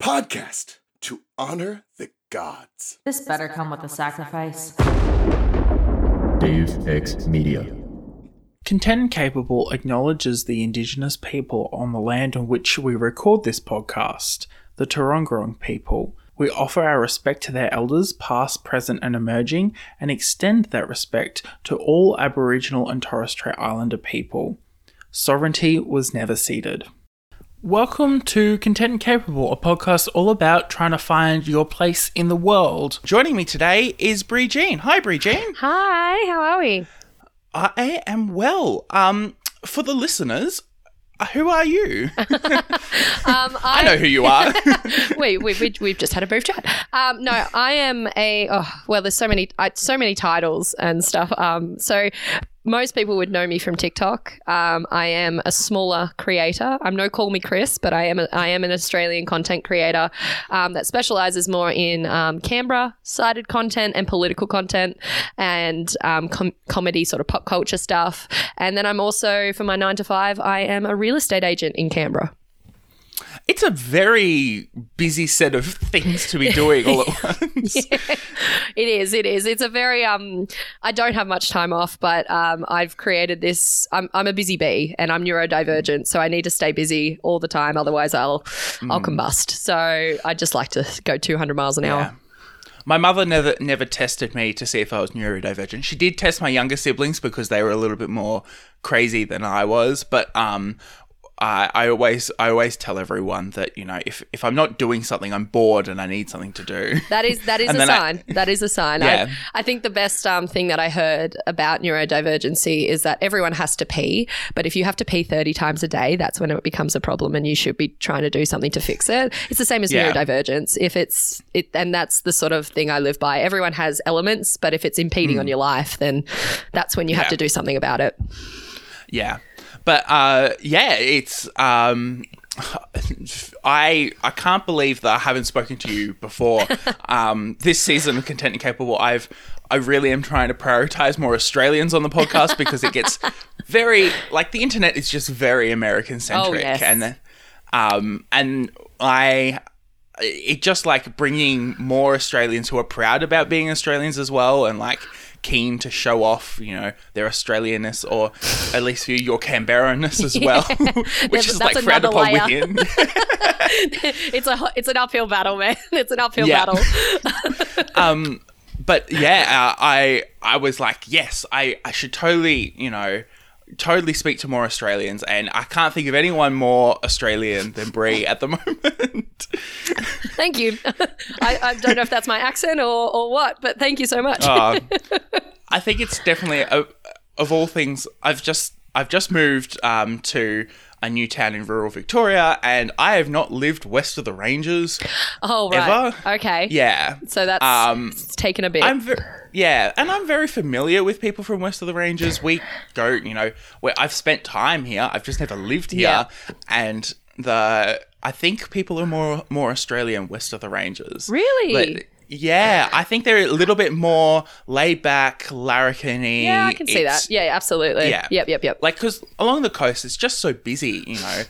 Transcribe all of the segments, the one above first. podcast to honor the gods. This better come with a sacrifice. Dave X Media. Content Capable acknowledges the Indigenous people on the land on which we record this podcast, the Tarongarung people. We offer our respect to their elders, past, present and emerging, and extend that respect to all Aboriginal and Torres Strait Islander people. Sovereignty was never ceded. Welcome to Content Capable, a podcast all about trying to find your place in the world. Joining me today is Bree Jean. Hi, Bree Jean. Hi, how are we? I am well. For the listeners, who are you? I know who you are. We've just had a brief chat. No, I am there's so many titles and stuff. Most people would know me from TikTok. I am a smaller creator. I'm no Call Me Chris, but I am an Australian content creator that specialises more in Canberra-sided content and political content and comedy, sort of pop culture stuff. And then I'm also, for my 9 to 5, I am a real estate agent in Canberra. It's a very busy set of things to be doing all at once. Yeah, it is. It's a very, I don't have much time off, but I've created this, I'm a busy bee and I'm neurodivergent, so I need to stay busy all the time, otherwise I'll combust. So I just like to go 200 miles an hour. My mother never tested me to see if I was neurodivergent. She did test my younger siblings because they were a little bit more crazy than I was, but I always tell everyone that, you know, if I'm not doing something, I'm bored and I need something to do. That is a sign. That is a sign. Yeah. I think the best thing that I heard about neurodivergency is that everyone has to pee, but if you have to pee 30 times a day, that's when it becomes a problem and you should be trying to do something to fix it. It's the same as neurodivergence. If it's and that's the sort of thing I live by. Everyone has elements, but if it's impeding on your life, then that's when you have to do something about it. Yeah. But, it's I can't believe that I haven't spoken to you before. This season of Content and Capable, I really am trying to prioritise more Australians on the podcast because it gets very – like the internet is just very American-centric. Oh, yes. It just like bringing more Australians who are proud about being Australians as well and like – keen to show off, you know, their Australianness or at least your Canberra-ness as well, which is like frowned upon within. It's an uphill battle, man. It's an uphill battle. But yeah, I was like, yes, I should totally, you know, totally speak to more Australians, and I can't think of anyone more Australian than Bree at the moment. Thank you. I don't know if that's my accent or what, but thank you so much. I think it's definitely of all things. I've just moved to a new town in rural Victoria, and I have not lived west of the Ranges. Oh, right. Ever. Okay. Yeah. So that's it's taken a bit. And I'm very familiar with people from west of the Ranges. We go, you know, where I've spent time here. I've just never lived here, and I think people are more Australian west of the Ranges. Really? But, yeah, I think they're a little bit more laid back, larrikiny. Yeah, I can see that. Yeah, absolutely. Yeah. Yep. Like, because along the coast, it's just so busy, you know.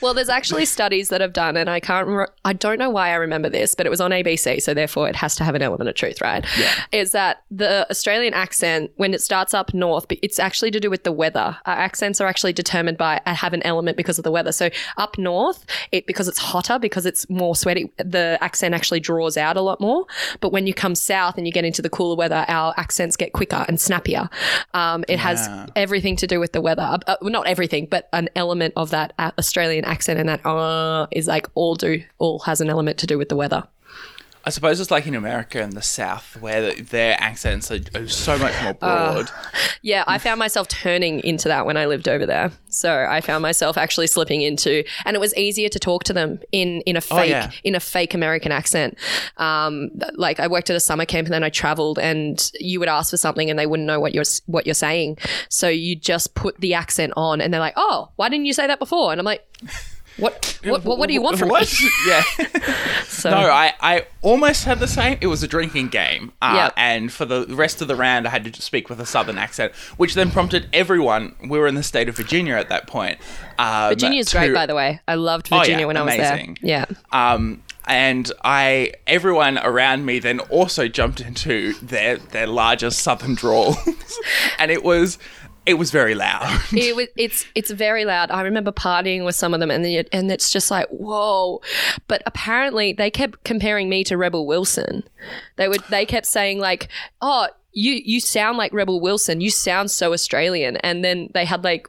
Well, there's actually studies that I've done, and I can't remember. I don't know why I remember this, but it was on ABC, so therefore it has to have an element of truth, right? Yeah. Is that the Australian accent, when it starts up north, it's actually to do with the weather. Our accents are actually determined by have an element because of the weather. So up north, because it's hotter, because it's more sweaty, the accent actually draws out a lot more, but when you come south and you get into the cooler weather, our accents get quicker and snappier. It has everything to do with the weather. Not everything, but an element of that Australian accent, and that is like all has an element to do with the weather. I suppose it's like in America and the South where their accents are so much more broad. Yeah, I found myself turning into that when I lived over there. So I found myself actually slipping into, and it was easier to talk to them in a fake American accent. Like I worked at a summer camp and then I travelled, and you would ask for something and they wouldn't know what you're saying. So you just put the accent on, and they're like, "Oh, why didn't you say that before?" And I'm like, What do you want from me? Yeah. So no, I almost had the same. It was a drinking game. And for the rest of the round, I had to speak with a southern accent, which then prompted everyone. We were in the state of Virginia at that point. Virginia's great, by the way. I loved Virginia when I was there. Yeah. And everyone around me then also jumped into their larger southern drawl. And it was very loud. It's very loud. I remember partying with some of them and it's just like, whoa. But apparently they kept comparing me to Rebel Wilson. They kept saying like, oh, you sound like Rebel Wilson. You sound so Australian. And then they had I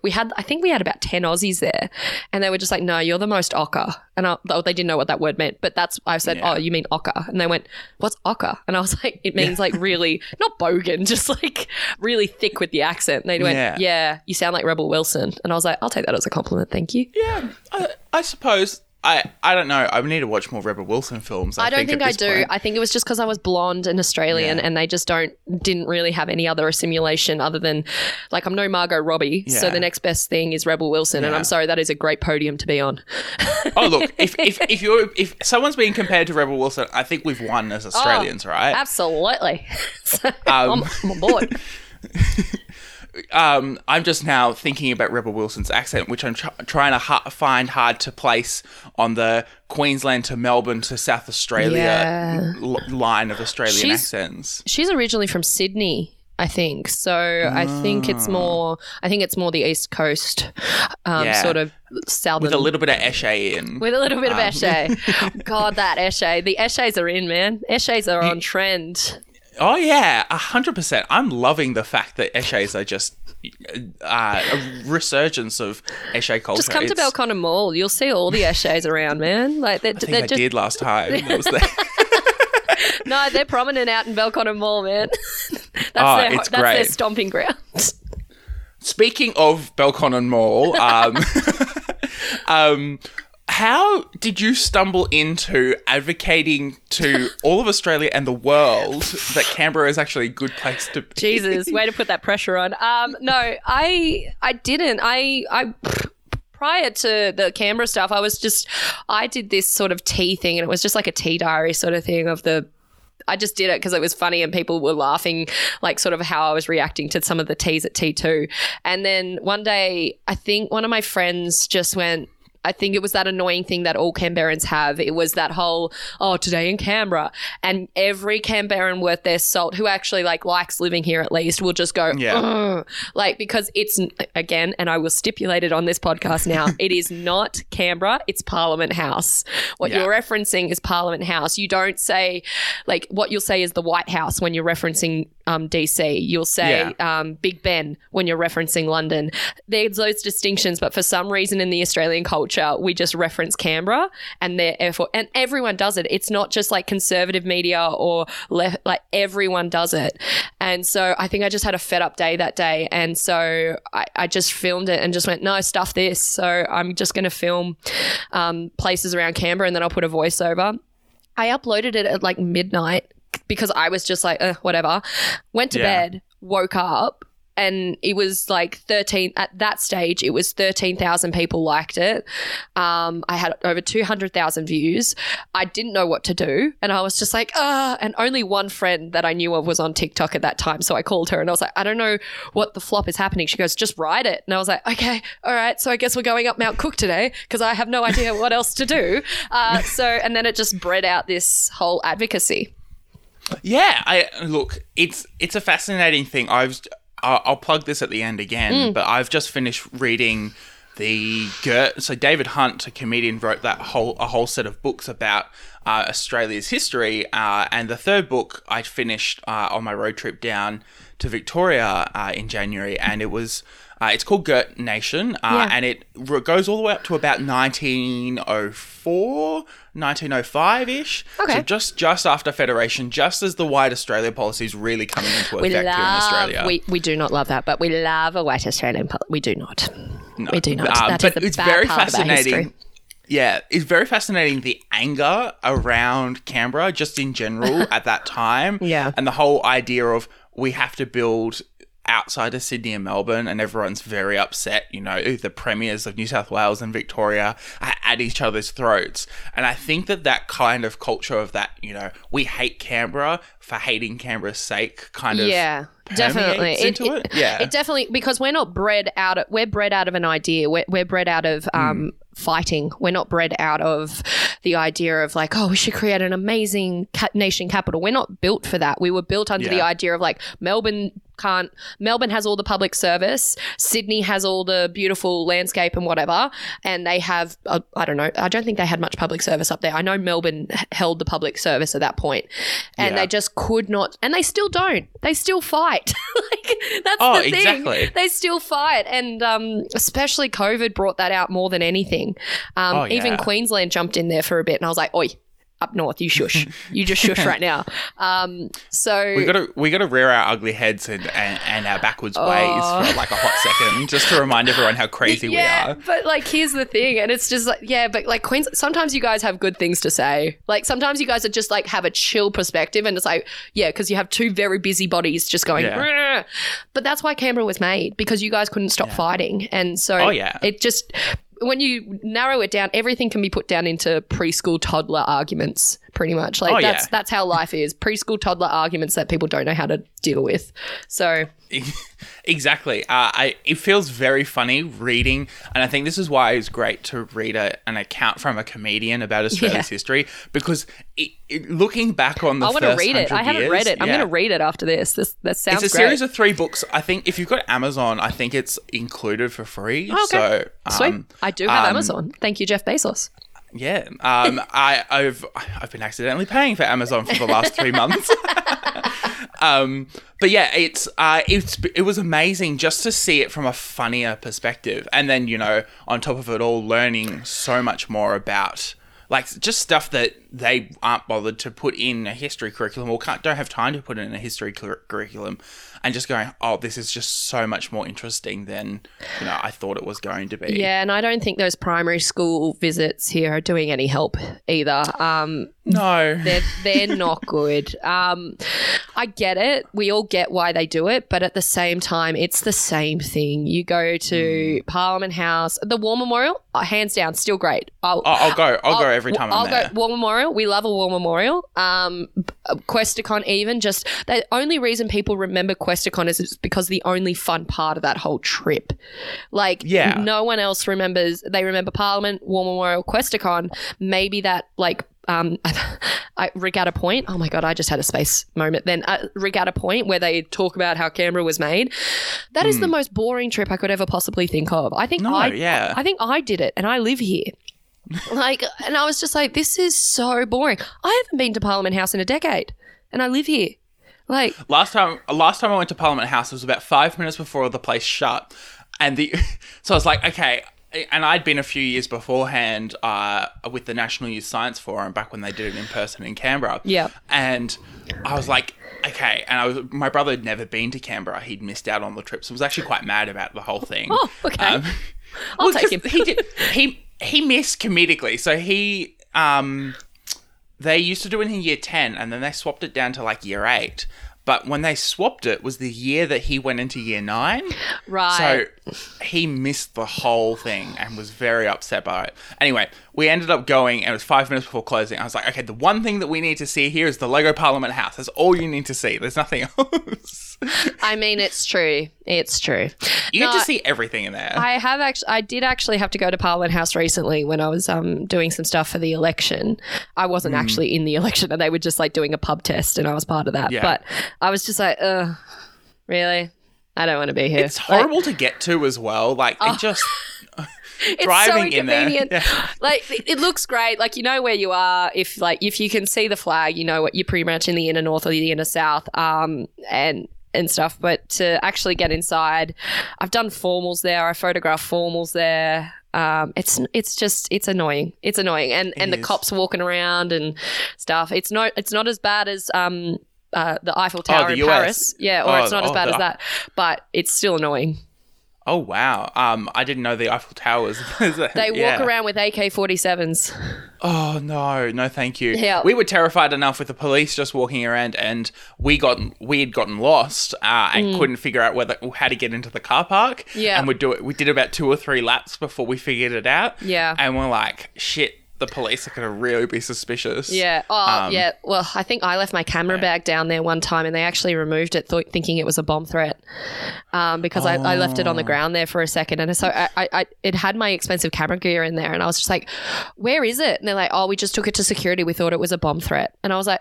think we had about 10 Aussies there, and they were just like, no, you're the most ochre. And they didn't know what that word meant, but I said, oh, you mean ochre. And they went, what's ochre? And I was like, it means like really, not bogan, just like really thick with the accent. And they went, yeah, you sound like Rebel Wilson. And I was like, I'll take that as a compliment. Thank you. Yeah, I suppose. I don't know. I need to watch more Rebel Wilson films. I don't think I do. I think it was just because I was blonde and Australian, and they just didn't really have any other assimilation other than, like, I'm no Margot Robbie, so the next best thing is Rebel Wilson, and I'm sorry, that is a great podium to be on. Oh look, if someone's being compared to Rebel Wilson, I think we've won as Australians, right? Absolutely. So, I'm on board. I'm just now thinking about Rebel Wilson's accent, which I'm trying to find hard to place on the Queensland to Melbourne to South Australia line of Australian accents. She's originally from Sydney, I think. I think it's more the East Coast sort of southern. With a little bit of Eshe in. With a little bit of Eshe. God, that Eshe. The Eshes are in, man. Eshes are on trend. Oh, yeah, 100%. I'm loving the fact that Eshes are just a resurgence of Eshe culture. Just come to Belconnen Mall. You'll see all the Eshes around, man. Like I did last time. No, they're prominent out in Belconnen Mall, man. That's their stomping ground. Speaking of Belconnen Mall, how did you stumble into advocating to all of Australia and the world that Canberra is actually a good place to be? Jesus, way to put that pressure on. No, I didn't. I prior to the Canberra stuff, I did this sort of tea thing, and it was just like a tea diary sort of thing of the. I just did it because it was funny and people were laughing, like sort of how I was reacting to some of the teas at T2. And then one day, I think one of my friends just went. I think it was that annoying thing that all Canberrans have. It was that whole, oh, today in Canberra. And every Canberran worth their salt who actually likes living here at least will just go, ugh. Because it's, again, and I will stipulate it on this podcast now, it is not Canberra, it's Parliament House. What you're referencing is Parliament House. You don't say, what you'll say is the White House when you're referencing DC. You'll say Big Ben when you're referencing London. There's those distinctions, but for some reason in the Australian culture, we just reference Canberra and therefore, and everyone does it. It's not just like conservative media or left, everyone does it. And so I think I just had a fed up day that day. And so I just filmed it and just went, no, stuff this. So I'm just going to film places around Canberra and then I'll put a voiceover. I uploaded it at midnight because I was just like, whatever. Went to bed, woke up. And it was 13 – at that stage, it was 13,000 people liked it. I had over 200,000 views. I didn't know what to do and I was just like, ah. And only one friend that I knew of was on TikTok at that time, so I called her and I was like, I don't know what the flop is happening. She goes, just write it. And I was like, okay, all right, so I guess we're going up Mount Cook today because I have no idea what else to do. And then it just bred out this whole advocacy. Yeah. It's a fascinating thing. I'll plug this at the end again, but I've just finished reading the Gert. So David Hunt, a comedian, wrote a whole set of books about Australia's history, and the third book I finished on my road trip down to Victoria in January, and it was it's called Gert Nation, and it goes all the way up to about 1904, 1905-ish. Okay. So just after Federation, just as the White Australia policy is really coming into effect here in Australia. We do not love that, but we love a White Australian policy. We do not. No, we do not. But it's very fascinating. Yeah, it's very fascinating, the anger around Canberra just in general at that time. Yeah. And the whole idea of we have to build outside of Sydney and Melbourne, and everyone's very upset. You know, the premiers of New South Wales and Victoria are at each other's throats. And I think that that kind of culture of that, you know, we hate Canberra for hating Canberra's sake kind of definitely into it. Yeah, it definitely, because we're not bred out of, we're bred out of an idea. We're bred out of fighting. We're not bred out of the idea of like, oh, we should create an amazing nation capital. We're not built for that. We were built under the idea of like Melbourne has all the public service, Sydney has all the beautiful landscape and whatever, and they have I don't think they had much public service up there. I know Melbourne held the public service at that point, and they just could not, and they still don't. They still fight. Like, that's the thing. Exactly. They still fight, and especially COVID brought that out more than anything. Even Queensland jumped in there for a bit, and I was like, oi, up north, you shush. You just shush right now. So we gotta rear our ugly heads and our backwards ways for like a hot second, just to remind everyone how crazy we are. But like, here's the thing, and it's just like, yeah, but like Queensland, sometimes you guys have good things to say. Like sometimes you guys are just like have a chill perspective, and it's like, yeah, because you have two very busy bodies just going. Yeah. But that's why Canberra was made, because you guys couldn't stop fighting, and so it just. When you narrow it down, everything can be put down into preschool toddler arguments, pretty much. Like that's how life is. Preschool toddler arguments that people don't know how to deal with. So exactly. It feels very funny reading, and I think this is why it's great to read an account from a comedian about Australia's history, because looking back on the first 100 years. I want to read it. I haven't read it. I'm going to read it after this. That sounds great. It's a series of 3 books. I think if you've got Amazon, I think it's included for free. Oh, okay. So, sweet. I do have Amazon. Thank you, Jeff Bezos. Yeah. I've been accidentally paying for Amazon for the last 3 months. But yeah, it was amazing just to see it from a funnier perspective. And then, you know, on top of it all, learning so much more about like just stuff that they aren't bothered to put in a history curriculum or don't have time to put in a history curriculum, and just going, oh, this is just so much more interesting than, you know, I thought it was going to be. Yeah, and I don't think those primary school visits here are doing any help either. No. They're not good. I get it. We all get why they do it, but at the same time, it's the same thing. You go to Parliament House, the War Memorial, hands down, still great. I'll go every time I'm there. I'll go War Memorial. We love a war memorial. Questacon, even just the only reason people remember Questacon is because the only fun part of that whole trip. Like, no one else remembers. They remember Parliament, War Memorial, Questacon, maybe that like. Regatta Point. Oh my God, I just had a space moment then. Regatta Point, where they talk about how Canberra was made. That is the most boring trip I could ever possibly think of. I think I did it, and I live here. Like, and I was just like, this is so boring. I haven't been to Parliament House in a decade, and I live here. Like, last time I went to Parliament House, it was about 5 minutes before the place shut, and so I was like, okay. And I'd been a few years beforehand with the National Youth Science Forum, back when they did it in person in Canberra. Yeah. And I was like, okay. And my brother had never been to Canberra. He'd missed out on the trip, so I was actually quite mad about the whole thing. Oh, okay. I'll take him. He missed comedically. So he they used to do it in year 10, and then they swapped it down to like year 8. But when they swapped it was the year that he went into year 9. Right. So he missed the whole thing and was very upset by it. Anyway, we ended up going, and it was 5 minutes before closing. I was like, okay, the one thing that we need to see here is the Lego Parliament House. That's all you need to see. There's nothing else. I mean, it's true. It's true. You get to see everything in there. I did actually have to go to Parliament House recently when I was doing some stuff for the election. I wasn't actually in the election, and they were just like doing a pub test, and I was part of that. Yeah. But I was just like, ugh, really? I don't want to be here. It's horrible to get to as well. Like, it just... It's so inconvenient. Yeah. Like, it looks great. Like, you know where you are. If you can see the flag, you know what you're pretty much in the inner north or the inner south, and stuff. But to actually get inside, I've done formals there. I photographed formals there. It's annoying. It's annoying, and the cops walking around and stuff. It's not as bad as the Eiffel Tower in US. Paris. Yeah, or it's not as bad as that, but it's still annoying. Oh, wow. I didn't know the Eiffel Towers. They walk around with AK-47s. Oh, no. No, thank you. Yeah. We were terrified enough with the police just walking around, and we had gotten lost and couldn't figure out how to get into the car park. Yeah. And we did about 2 or 3 laps before we figured it out. Yeah. And we're like, shit. The police are going to really be suspicious. Yeah. Oh, yeah. Well, I think I left my camera bag down there one time and they actually removed it thinking it was a bomb threat because I left it on the ground there for a second. And so it had my expensive camera gear in there and I was just like, where is it? And they're like, oh, we just took it to security. We thought it was a bomb threat. And I was like,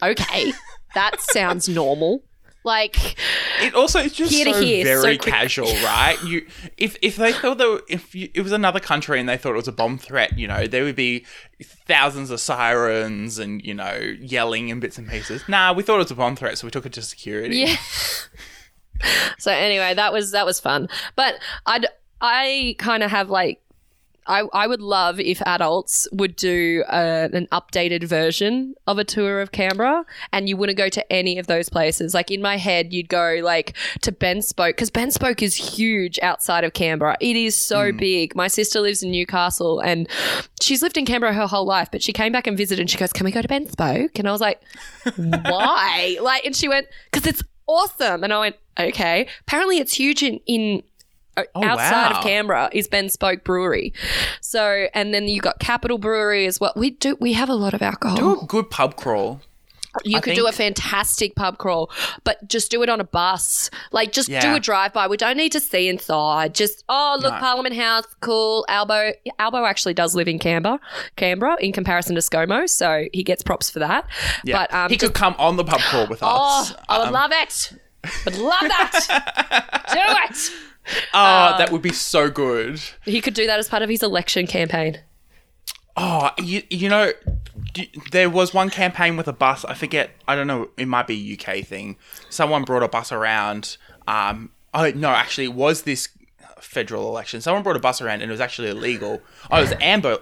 okay, that sounds normal. Like, it also is just very casual, right? You, if they thought it was another country and they thought it was a bomb threat, you know, there would be thousands of sirens and, you know, yelling and bits and pieces. Nah, we thought it was a bomb threat, so we took it to security. Yeah. So anyway, that was fun, but I kind of have like. I would love if adults would do an updated version of a tour of Canberra and you wouldn't go to any of those places. Like in my head, you'd go like to Bendspoke because Bendspoke is huge outside of Canberra. It is so big. My sister lives in Newcastle and she's lived in Canberra her whole life, but she came back and visited and she goes, can we go to Bendspoke? And I was like, why? Like, and she went, because it's awesome. And I went, okay. Apparently it's huge in outside of Canberra is Bendspoke Brewery. So, and then you got Capital Brewery as well. We have a lot of alcohol. Do a good pub crawl. You could do a fantastic pub crawl, but just do it on a bus. Like, just do a drive-by. We don't need to see inside. Just, Parliament House, cool. Albo actually does live in Canberra, in comparison to ScoMo, so he gets props for that. Yeah. But he could come on the pub crawl with us. Oh, I would love it. I'd love that. Do it. That would be so good. He could do that as part of his election campaign. Oh, you know, there was one campaign with a bus. I forget. I don't know. It might be a UK thing. Someone brought a bus around. It was this federal election. Someone brought a bus around and it was actually illegal. Oh, it was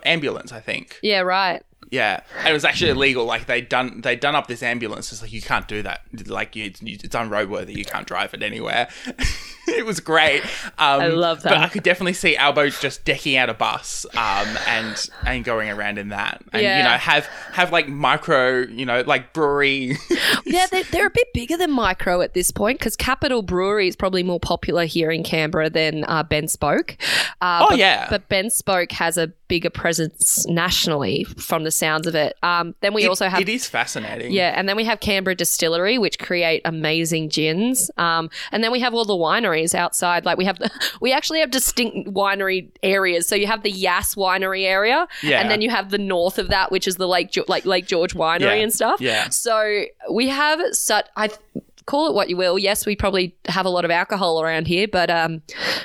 ambulance, I think. Yeah, right. Yeah, and it was actually illegal. Like they'd done up this ambulance. It's like you can't do that. Like it's unroadworthy. You can't drive it anywhere. It was great. I love that. But I could definitely see Albo just decking out a bus and going around in that. And you know, have like micro, you know, like brewery. Yeah, they're a bit bigger than micro at this point because Capital Brewery is probably more popular here in Canberra than Bendspoke. But Bendspoke has a bigger presence nationally from the sounds of it. Then we also have... It is fascinating. Yeah, and then we have Canberra Distillery, which create amazing gins. And then we have all the wineries outside. Like, we actually have distinct winery areas. So, you have the Yass winery area, and then you have the north of that, which is the Lake George winery and stuff. Yeah. So, we have such... Call it what you will. Yes, we probably have a lot of alcohol around here, but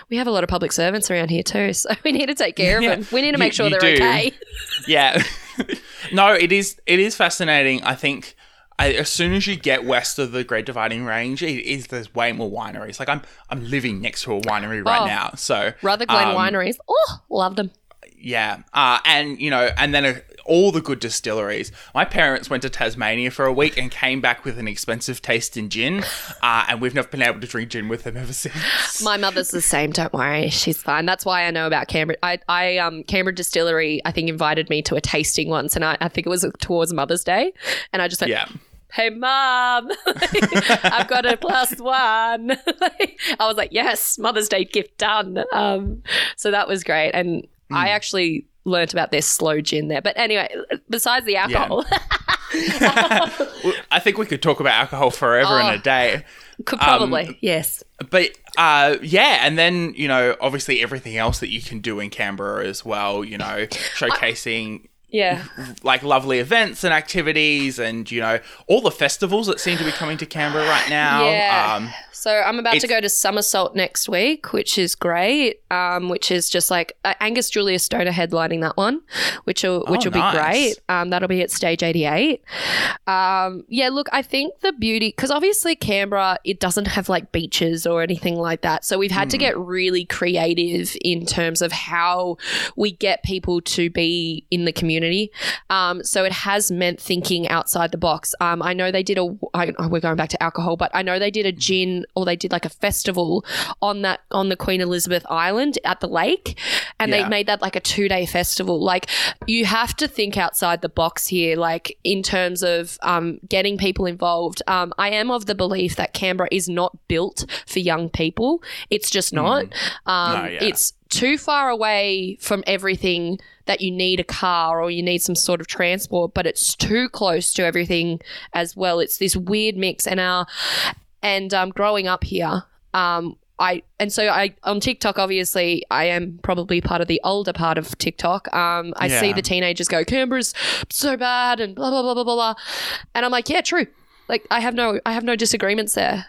we have a lot of public servants around here too, so we need to take care of them. We need to make sure they're okay. Yeah. No, it is fascinating. I think as soon as you get west of the Great Dividing Range, there's way more wineries. Like I'm living next to a winery right now, so Rutherglen wineries. Oh, loved them. Yeah, and you know, and then all the good distilleries. My parents went to Tasmania for a week and came back with an expensive taste in gin, and we've never been able to drink gin with them ever since. My mother's the same. Don't worry, she's fine. That's why I know about Canberra. I Canberra Distillery, I think, invited me to a tasting once, and I think it was towards Mother's Day, and I just went, hey, Mom, I've got a +1. I was like, yes, Mother's Day gift done. So that was great, and. I actually learnt about their slow gin there. But anyway, besides the alcohol. Yeah. I think we could talk about alcohol forever in a day. Could probably, yes. But, and then, you know, obviously everything else that you can do in Canberra as well, you know, showcasing... Yeah. Like lovely events and activities and, you know, all the festivals that seem to be coming to Canberra right now. Yeah. So I'm about to go to Summersault next week, which is great, which is just like Angus Julia Stoner headlining that one, which will be great. That'll be at Stage 88. Look, I think the beauty – because obviously Canberra, it doesn't have like beaches or anything like that. So we've had to get really creative in terms of how we get people to be in the community community. So it has meant thinking outside the box. I know they did we're going back to alcohol, but I know they did a gin, or they did like a festival on the Queen Elizabeth Island at the lake, and they made that like a 2-day festival. Like, you have to think outside the box here, like in terms of getting people involved. I am of the belief that Canberra is not built for young people. It's just not. It's too far away from everything that you need a car or you need some sort of transport, but it's too close to everything as well. It's this weird mix. And growing up here, so on TikTok, obviously, I am probably part of the older part of TikTok. I see the teenagers go, Canberra's so bad and blah, blah, blah, blah, blah. And I'm like, yeah, true. Like, I have no disagreements there.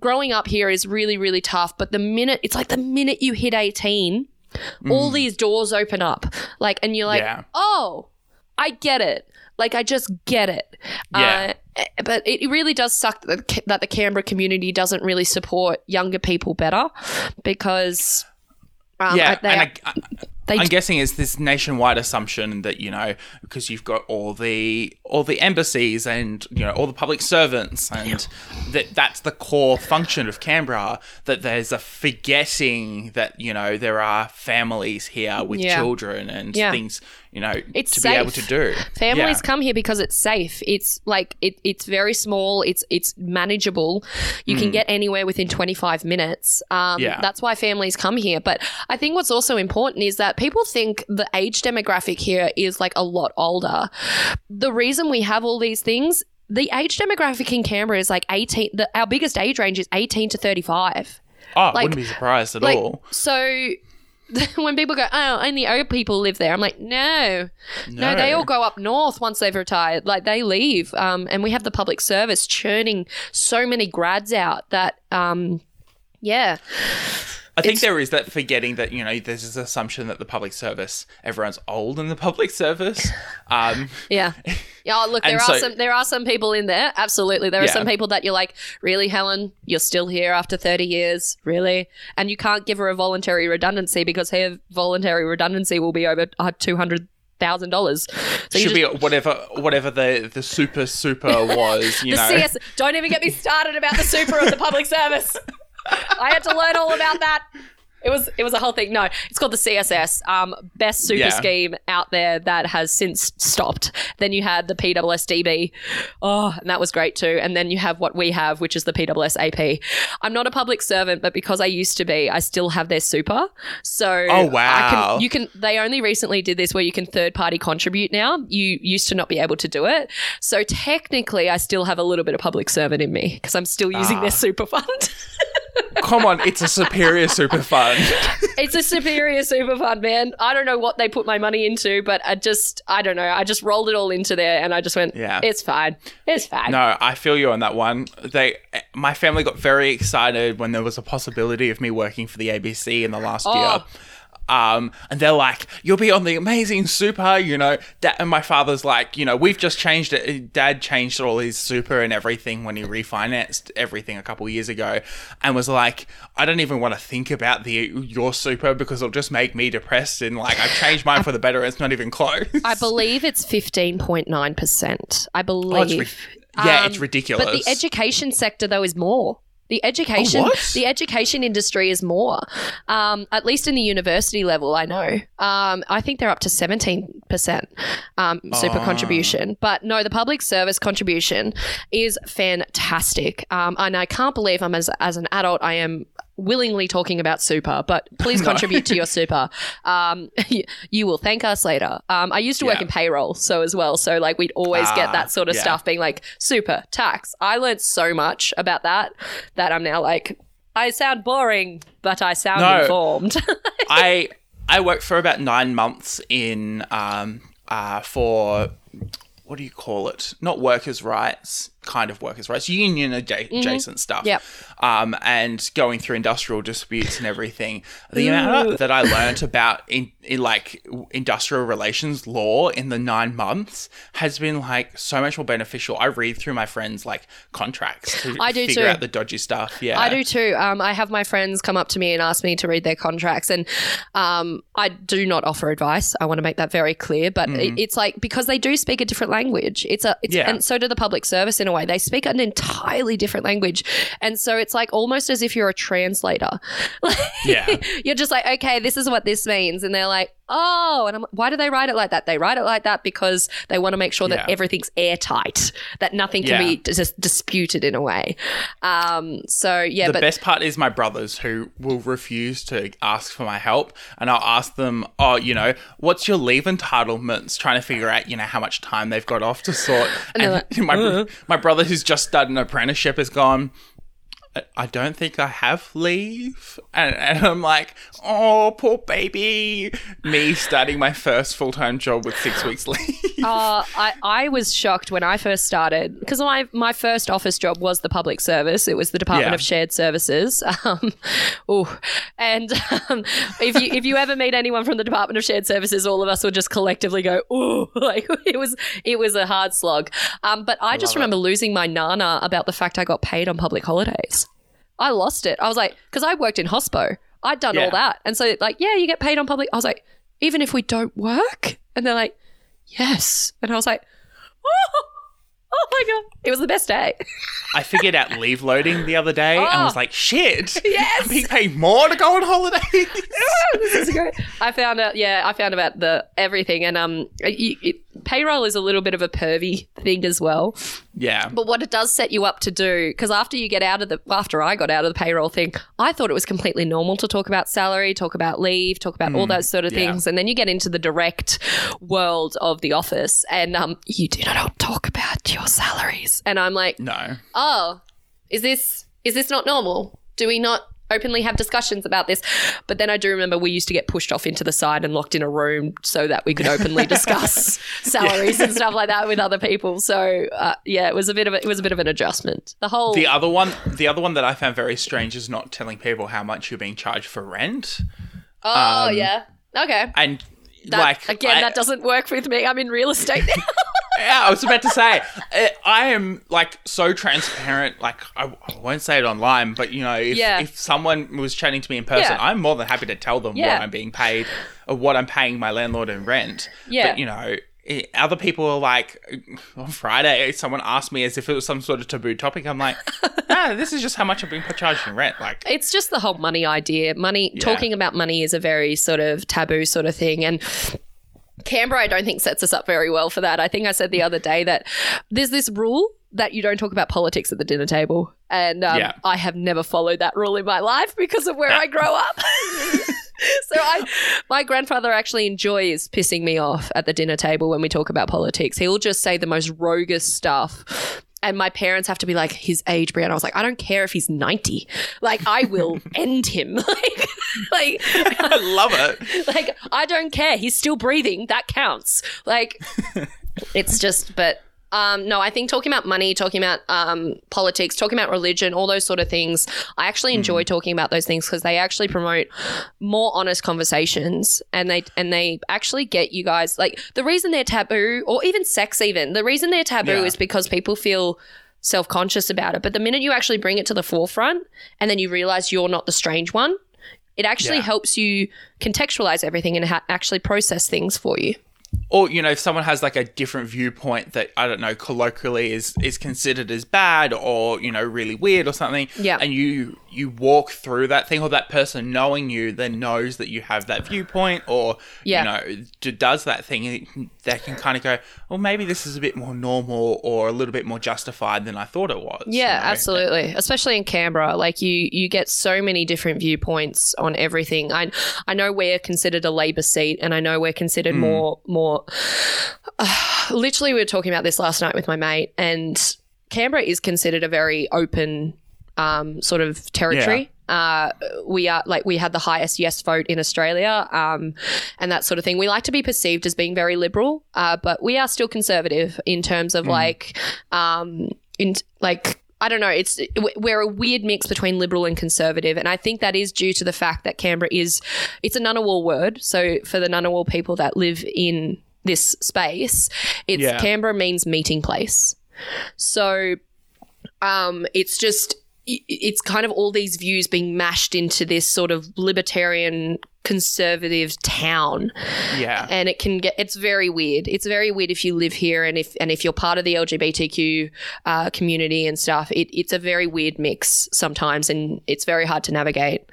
Growing up here is really, really tough, but the minute you hit 18, all these doors open up. Like, and you're like, oh, I get it. Like, I just get it. But it really does suck that the Canberra community doesn't really support younger people better, because I'm guessing it's this nationwide assumption that, you know, because you've got all the embassies and, you know, all the public servants and that's the core function of Canberra, that there's a forgetting that, you know, there are families here with children and things, you know, it's to safe. Be able to do. Families come here because it's safe. It's like it's very small. It's manageable. You can get anywhere within 25 minutes. That's why families come here. But I think what's also important is that people think the age demographic here is like a lot older. The reason we have all these things, the age demographic in Canberra is like 18. Our biggest age range is 18 to 35. Oh, I wouldn't be surprised at all. So when people go, oh, only old people live there, I'm like, no, they all go up north once they've retired. Like, they leave, and we have the public service churning so many grads out that, I think there is that forgetting that, you know, there's this assumption that the public service, everyone's old in the public service. Look, there are some people in there. Absolutely. There are some people that you're like, really, Helen, you're still here after 30 years? Really? And you can't give her a voluntary redundancy because her voluntary redundancy will be over $200,000. So should be whatever the super was, you know. Don't even get me started about the super of the public service. I had to learn all about that. It was a whole thing. No, it's called the CSS, best super scheme out there that has since stopped. Then you had the PSSDB, and that was great too. And then you have what we have, which is the PSSAP. I'm not a public servant, but because I used to be, I still have their super. So, oh wow, they only recently did this where you can third party contribute now. You used to not be able to do it. So technically, I still have a little bit of public servant in me because I'm still using their super fund. Come on, it's a superior super fund. It's a superior super fund, man. I don't know what they put my money into, but I don't know. I just rolled it all into there and I just went, it's fine. It's fine. No, I feel you on that one. My family got very excited when there was a possibility of me working for the ABC in the last year. And they're like, you'll be on the amazing super, you know. And my father's like, you know, we've just changed it. Dad changed all his super and everything when he refinanced everything a couple of years ago, and was like, I don't even want to think about your super because it'll just make me depressed. And like, I've changed mine for the better. And it's not even close. I believe it's 15.9%. I believe. It's ridiculous. But the education sector though is more. The education industry is more, at least in the university level, I know. I think they're up to 17% super contribution. But no, the public service contribution is fantastic. And I can't believe I'm as an adult, I am willingly talking about super, but please contribute to your super. You will thank us later. I used to work in payroll as well. So like we'd always get that sort of stuff being like super, tax. I learned so much about that I'm now like, I sound boring, but I sound informed. I worked for about 9 months for, what do you call it? Not workers' rights. kind of workers, right? It's union adjacent stuff. Yep. And going through industrial disputes and everything. The amount that I learned about in like industrial relations law in the 9 months has been like so much more beneficial. I read through my friends' like contracts to figure out the dodgy stuff. Yeah. I do too. I have my friends come up to me and ask me to read their contracts, and I do not offer advice. I want to make that very clear, but it's like, because they do speak a different language. And so do the public service in a way. They speak an entirely different language, and so it's like almost as if you're a translator. You're just like, okay, this is what this means, and they're like, oh, and I'm like, why do they write it like that? They write it like that because they want to make sure that everything's airtight, that nothing can be just disputed in a way. The best part is my brothers, who will refuse to ask for my help, and I'll ask them, oh, you know, what's your leave entitlements? Trying to figure out, you know, how much time they've got off to sort. And my brother, who's just started an apprenticeship, has gone, I don't think I have leave. And I'm like, oh, poor baby. Me starting my first full-time job with 6 weeks leave. I was shocked when I first started, because my first office job was the public service. It was the Department of Shared Services. If you ever meet anyone from the Department of Shared Services, all of us would just collectively go, ooh, like it was a hard slog. But I just remember losing my nana about the fact I got paid on public holidays. I lost it. I was like, because I worked in hospo. I'd done all that. And so, like, yeah, you get paid on public. I was like, even if we don't work? And they're like, yes. And I was like, oh my God. It was the best day. I figured out leave loading the other day and I was like, shit. Yes. I'm being paid more to go on holidays. This is great. I found about the everything. And payroll is a little bit of a pervy thing as well. Yeah. But what it does set you up to do, because after I got out of the payroll thing, I thought it was completely normal to talk about salary, talk about leave, talk about all those sort of things. And then you get into the direct world of the office and you do not talk about your salaries. And I'm like, no. Oh, is this not normal? Do we not openly have discussions about this? But then I do remember we used to get pushed off into the side and locked in a room so that we could openly discuss salaries and stuff like that with other people. So it was a bit of an adjustment. The other one that I found very strange is not telling people how much you're being charged for rent. Oh yeah, okay. And that, like, again, that doesn't work with me. I'm in real estate now. Yeah, I was about to say, I am, like, so transparent. Like, I won't say it online, but, you know, if someone was chatting to me in person, I'm more than happy to tell them what I'm being paid or what I'm paying my landlord in rent. Yeah. But, you know, other people are like, on Friday, someone asked me as if it was some sort of taboo topic. I'm like, no, this is just how much I'm being charged in rent. Like, it's just the whole money idea. Talking about money is a very sort of taboo sort of thing. And Canberra, I don't think, sets us up very well for that. I think I said the other day that there's this rule that you don't talk about politics at the dinner table. And I have never followed that rule in my life because of where I grow up. So my grandfather actually enjoys pissing me off at the dinner table when we talk about politics. He'll just say the most roguish stuff. And my parents have to be like, his age, Brianna. I was like, I don't care if he's 90. Like, I will end him. like I love it. Like, I don't care. He's still breathing. That counts. Like, it's just, but no, I think talking about money, talking about politics, talking about religion, all those sort of things, I actually enjoy talking about those things because they actually promote more honest conversations, and they actually get you guys, like, the reason they're taboo, or even sex even, the reason they're taboo is because people feel self-conscious about it. But the minute you actually bring it to the forefront and then you realise you're not the strange one, it actually helps you contextualise everything and actually process things for you. Or, you know, if someone has, like, a different viewpoint that, I don't know, colloquially is considered as bad or, you know, really weird or something, and you walk through that thing, or that person knowing you then knows that you have that viewpoint, or, you know, does that thing, they can kind of go, well, maybe this is a bit more normal or a little bit more justified than I thought it was. Yeah, you know? Absolutely. Especially in Canberra, like, you get so many different viewpoints on everything. I know we're considered a Labor seat, and I know we're considered more. Literally, we were talking about this last night with my mate, and Canberra is considered a very open sort of territory. We had the highest yes vote in Australia, and that sort of thing. We like to be perceived as being very liberal, but we are still conservative in terms of like in like, I don't know, it's, we're a weird mix between liberal and conservative, and I think that is due to the fact that Canberra is, it's a Ngunnawal word. So for the Ngunnawal people that live in this space, it's Canberra means meeting place. So it's just, it's kind of all these views being mashed into this sort of libertarian conservative town. Yeah. And it can get, it's very weird. It's very weird if you live here and if you're part of the LGBTQ community and stuff, it's a very weird mix sometimes, and it's very hard to navigate.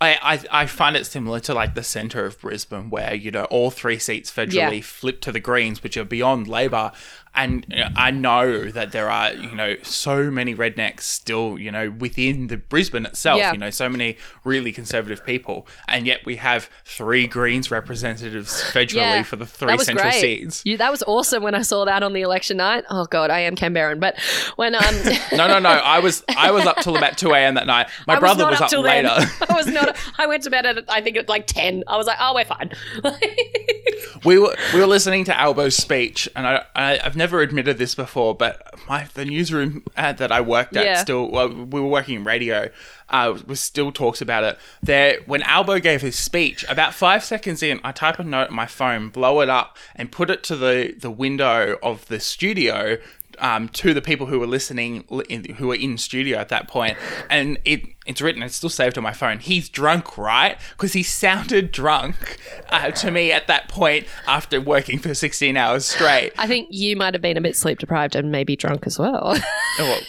I find it similar to like the centre of Brisbane where, you know, all three seats federally flip to the Greens, which are beyond Labor. And I know that there are, you know, so many rednecks still, you know, within the Brisbane itself, you know, so many really conservative people. And yet we have three Greens representatives federally for the three central seats. That was awesome when I saw that on the election night. Oh, God, I am Canberran. But when No. I was up till about 2 a.m. that night. My brother was up later. I was not. I went to bed at, I think, at like 10. I was like, oh, we're fine. We were listening to Albo's speech, and I've never admitted this before, but the newsroom that I worked at still, well, we were working in radio, was still talks about it. There, when Albo gave his speech, about 5 seconds in, I type a note on my phone, blow it up, and put it to the window of the studio to the people who were listening, who were in studio at that point, and it's written, it's still saved on my phone. He's drunk, right? Because he sounded drunk to me at that point after working for 16 hours straight. I think you might have been a bit sleep deprived and maybe drunk as well. Oh,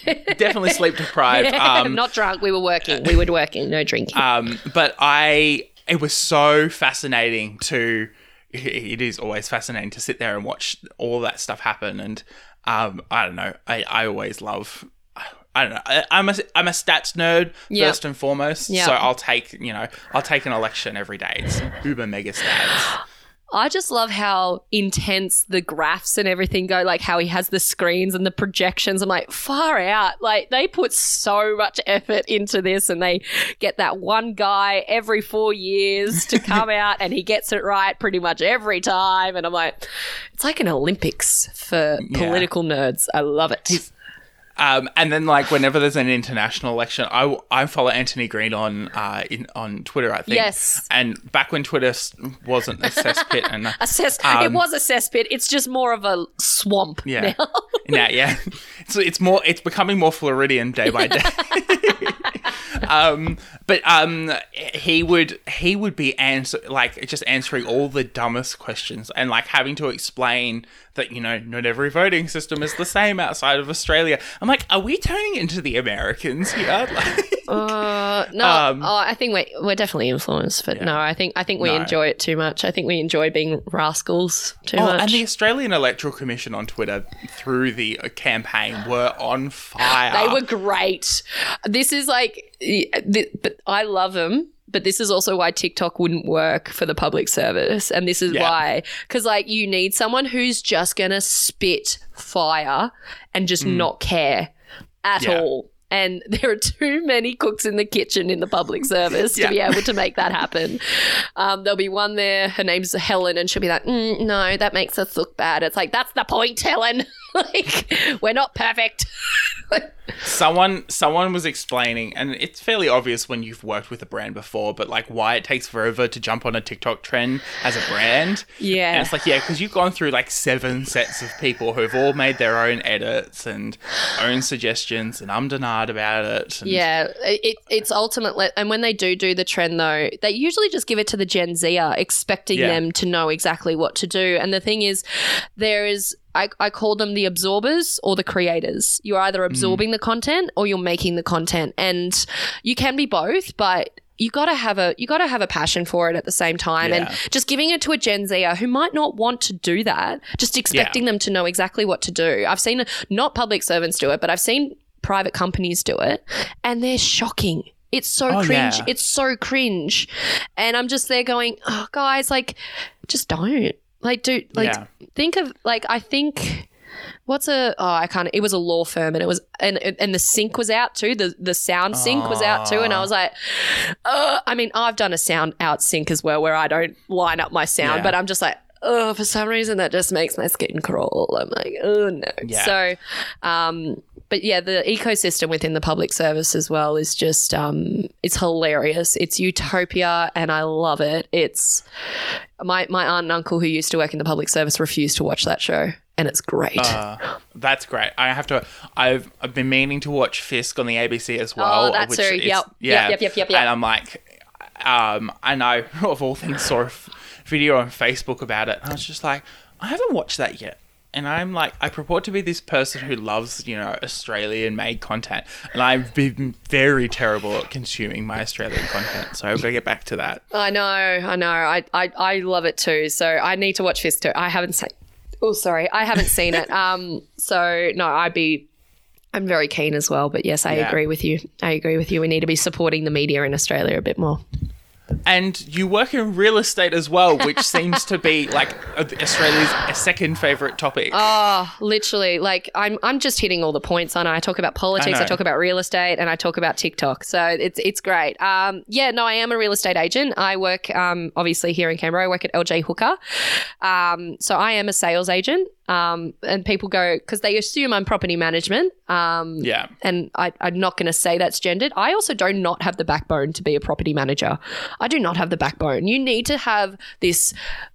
well, definitely sleep deprived. Yeah, not drunk. We were working. We were working, no drinking. It was so fascinating to, it is always fascinating to sit there and watch all that stuff happen. And I don't know. I always love, I don't know. I'm a stats nerd first and foremost. Yep. So I'll take an election every day. It's uber mega stats. I just love how intense the graphs and everything go, like how he has the screens and the projections. I'm like, far out. Like, they put so much effort into this, and they get that one guy every 4 years to come out, and he gets it right pretty much every time. And I'm like, it's like an Olympics for political nerds. I love it. And then, like, whenever there's an international election, I follow Anthony Green on Twitter, I think. Yes. And back when Twitter wasn't a cesspit, and it was a cesspit. It's just more of a swamp now. So it's becoming more Floridian day by day. He would be answering all the dumbest questions, and like having to explain that, you know, not every voting system is the same outside of Australia. I'm like, are we turning into the Americans here? Like, no, I think we're definitely influenced, but no, I think we enjoy it too much. I think we enjoy being rascals too much. And the Australian Electoral Commission on Twitter through the campaign were on fire. They were great. This is like, but I love them. But this is also why TikTok wouldn't work for the public service. And this is why, because like you need someone who's just going to spit fire and just not care at all. And there are too many cooks in the kitchen in the public service to be able to make that happen. There'll be one there, her name's Helen, and she'll be like, no, that makes us look bad. It's like, that's the point, Helen. Like, we're not perfect. Someone was explaining, and it's fairly obvious when you've worked with a brand before, but like why it takes forever to jump on a TikTok trend as a brand. Yeah. And it's like, because you've gone through like 7 sets of people who've all made their own edits and own suggestions and ummed about it. And it's ultimately, and when they do the trend though, they usually just give it to the Gen Zer, expecting them to know exactly what to do. And the thing is, there is, I call them the absorbers or the creators. You're either absorbing the content or you're making the content, and you can be both, but you got to have a passion for it at the same time. And just giving it to a Gen Zer who might not want to do that, just expecting them to know exactly what to do. I've seen not public servants do it, but I've seen private companies do it, and they're shocking. It's so cringe. Yeah. It's so cringe. And I'm just there going, oh, guys, like, just don't. Like, dude, like, think of, like, I think, it was a law firm, and it was, and the sync was out too. The sound sync was out too. And I was like, I've done a sound out sync as well, where I don't line up my sound, but I'm just like, oh, for some reason that just makes my skin crawl. I'm like, oh, no. Yeah. So, but, yeah, the ecosystem within the public service as well is just it's hilarious. It's utopia and I love it. It's my aunt and uncle who used to work in the public service refused to watch that show. And it's great. That's great. I've been meaning to watch Fisk on the ABC as well. Oh, that's true. Yep. And I'm like, I know, of all things, saw a video on Facebook about it. And I was just like, I haven't watched that yet. And I'm like, I purport to be this person who loves, you know, Australian-made content. And I've been very terrible at consuming my Australian content. So I've got to get back to that. I know. I love it too. So I need to watch Fisk too. I haven't seen it. So no, I'm very keen as well. But yes, I agree with you. We need to be supporting the media in Australia a bit more. And you work in real estate as well, which seems to be like Australia's second favourite topic. Oh, literally. Like I'm just hitting all the points, aren't I? I talk about politics, I talk about real estate, and I talk about TikTok. So it's great. I am a real estate agent. I work obviously here in Canberra. I work at LJ Hooker. So I am a sales agent. And people go, because they assume I'm property management. And I'm not going to say that's gendered. I also do not have the backbone to be a property manager. I do not have the backbone. You need to have this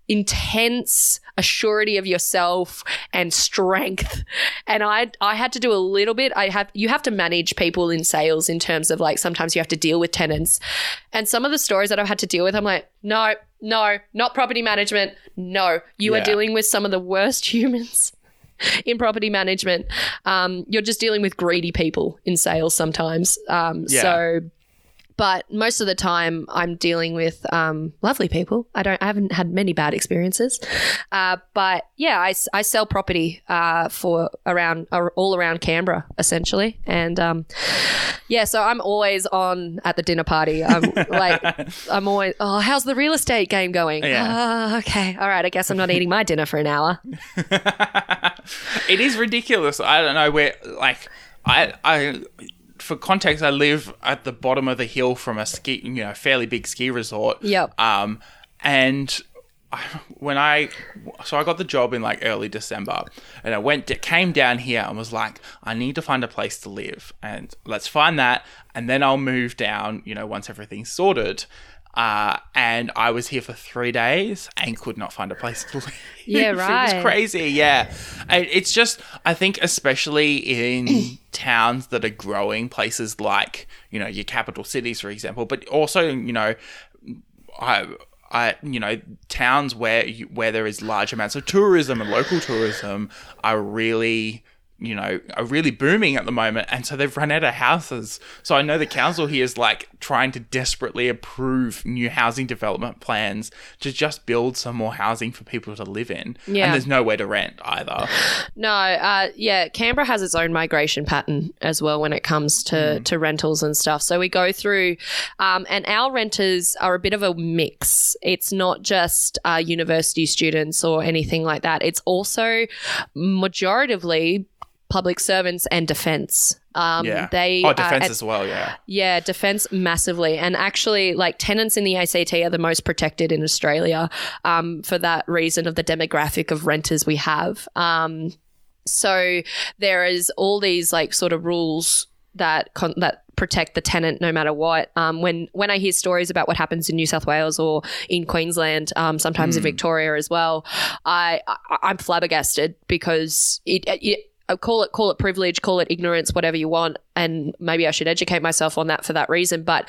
intense assurity of yourself and strength. And I had to do a little bit. You have to manage people in sales in terms of like sometimes you have to deal with tenants. And some of the stories that I've had to deal with, I'm like, no, not property management. No, you are dealing with some of the worst humans in property management. You're just dealing with greedy people in sales sometimes. But most of the time I'm dealing with lovely people. I haven't had many bad experiences. I sell property for all around Canberra essentially. And so I'm always on at the dinner party. I'm always, oh, how's the real estate game going? Yeah. Oh, okay. All right. I guess I'm not eating my dinner for an hour. It is ridiculous. I don't know where, like, I for context, I live at the bottom of the hill from a ski, you know, fairly big ski resort. Yep. And I got the job in like early December, and I came down here and was like, I need to find a place to live, and let's find that, and then I'll move down, you know, once everything's sorted. And I was here for 3 days and could not find a place to live. Yeah, right. It was crazy, yeah. It's just, I think especially in towns that are growing, places like, you know, your capital cities, for example, but also, you know, towns where there is large amounts of tourism and local tourism are really booming at the moment, and so they've run out of houses. So I know the council here is like trying to desperately approve new housing development plans to just build some more housing for people to live in. Yeah. And there's nowhere to rent either. No, Canberra has its own migration pattern as well when it comes to rentals and stuff. So we go through, and our renters are a bit of a mix. It's not just university students or anything like that. It's also majoritively public servants and defence. Defence as well. Yeah, defence massively. And actually, like, tenants in the ACT are the most protected in Australia for that reason of the demographic of renters we have. So there is all these, like, sort of rules that protect the tenant no matter what. When I hear stories about what happens in New South Wales or in Queensland, sometimes in Victoria as well, I'm flabbergasted because it call it privilege, call it ignorance, whatever you want, and maybe I should educate myself on that for that reason. But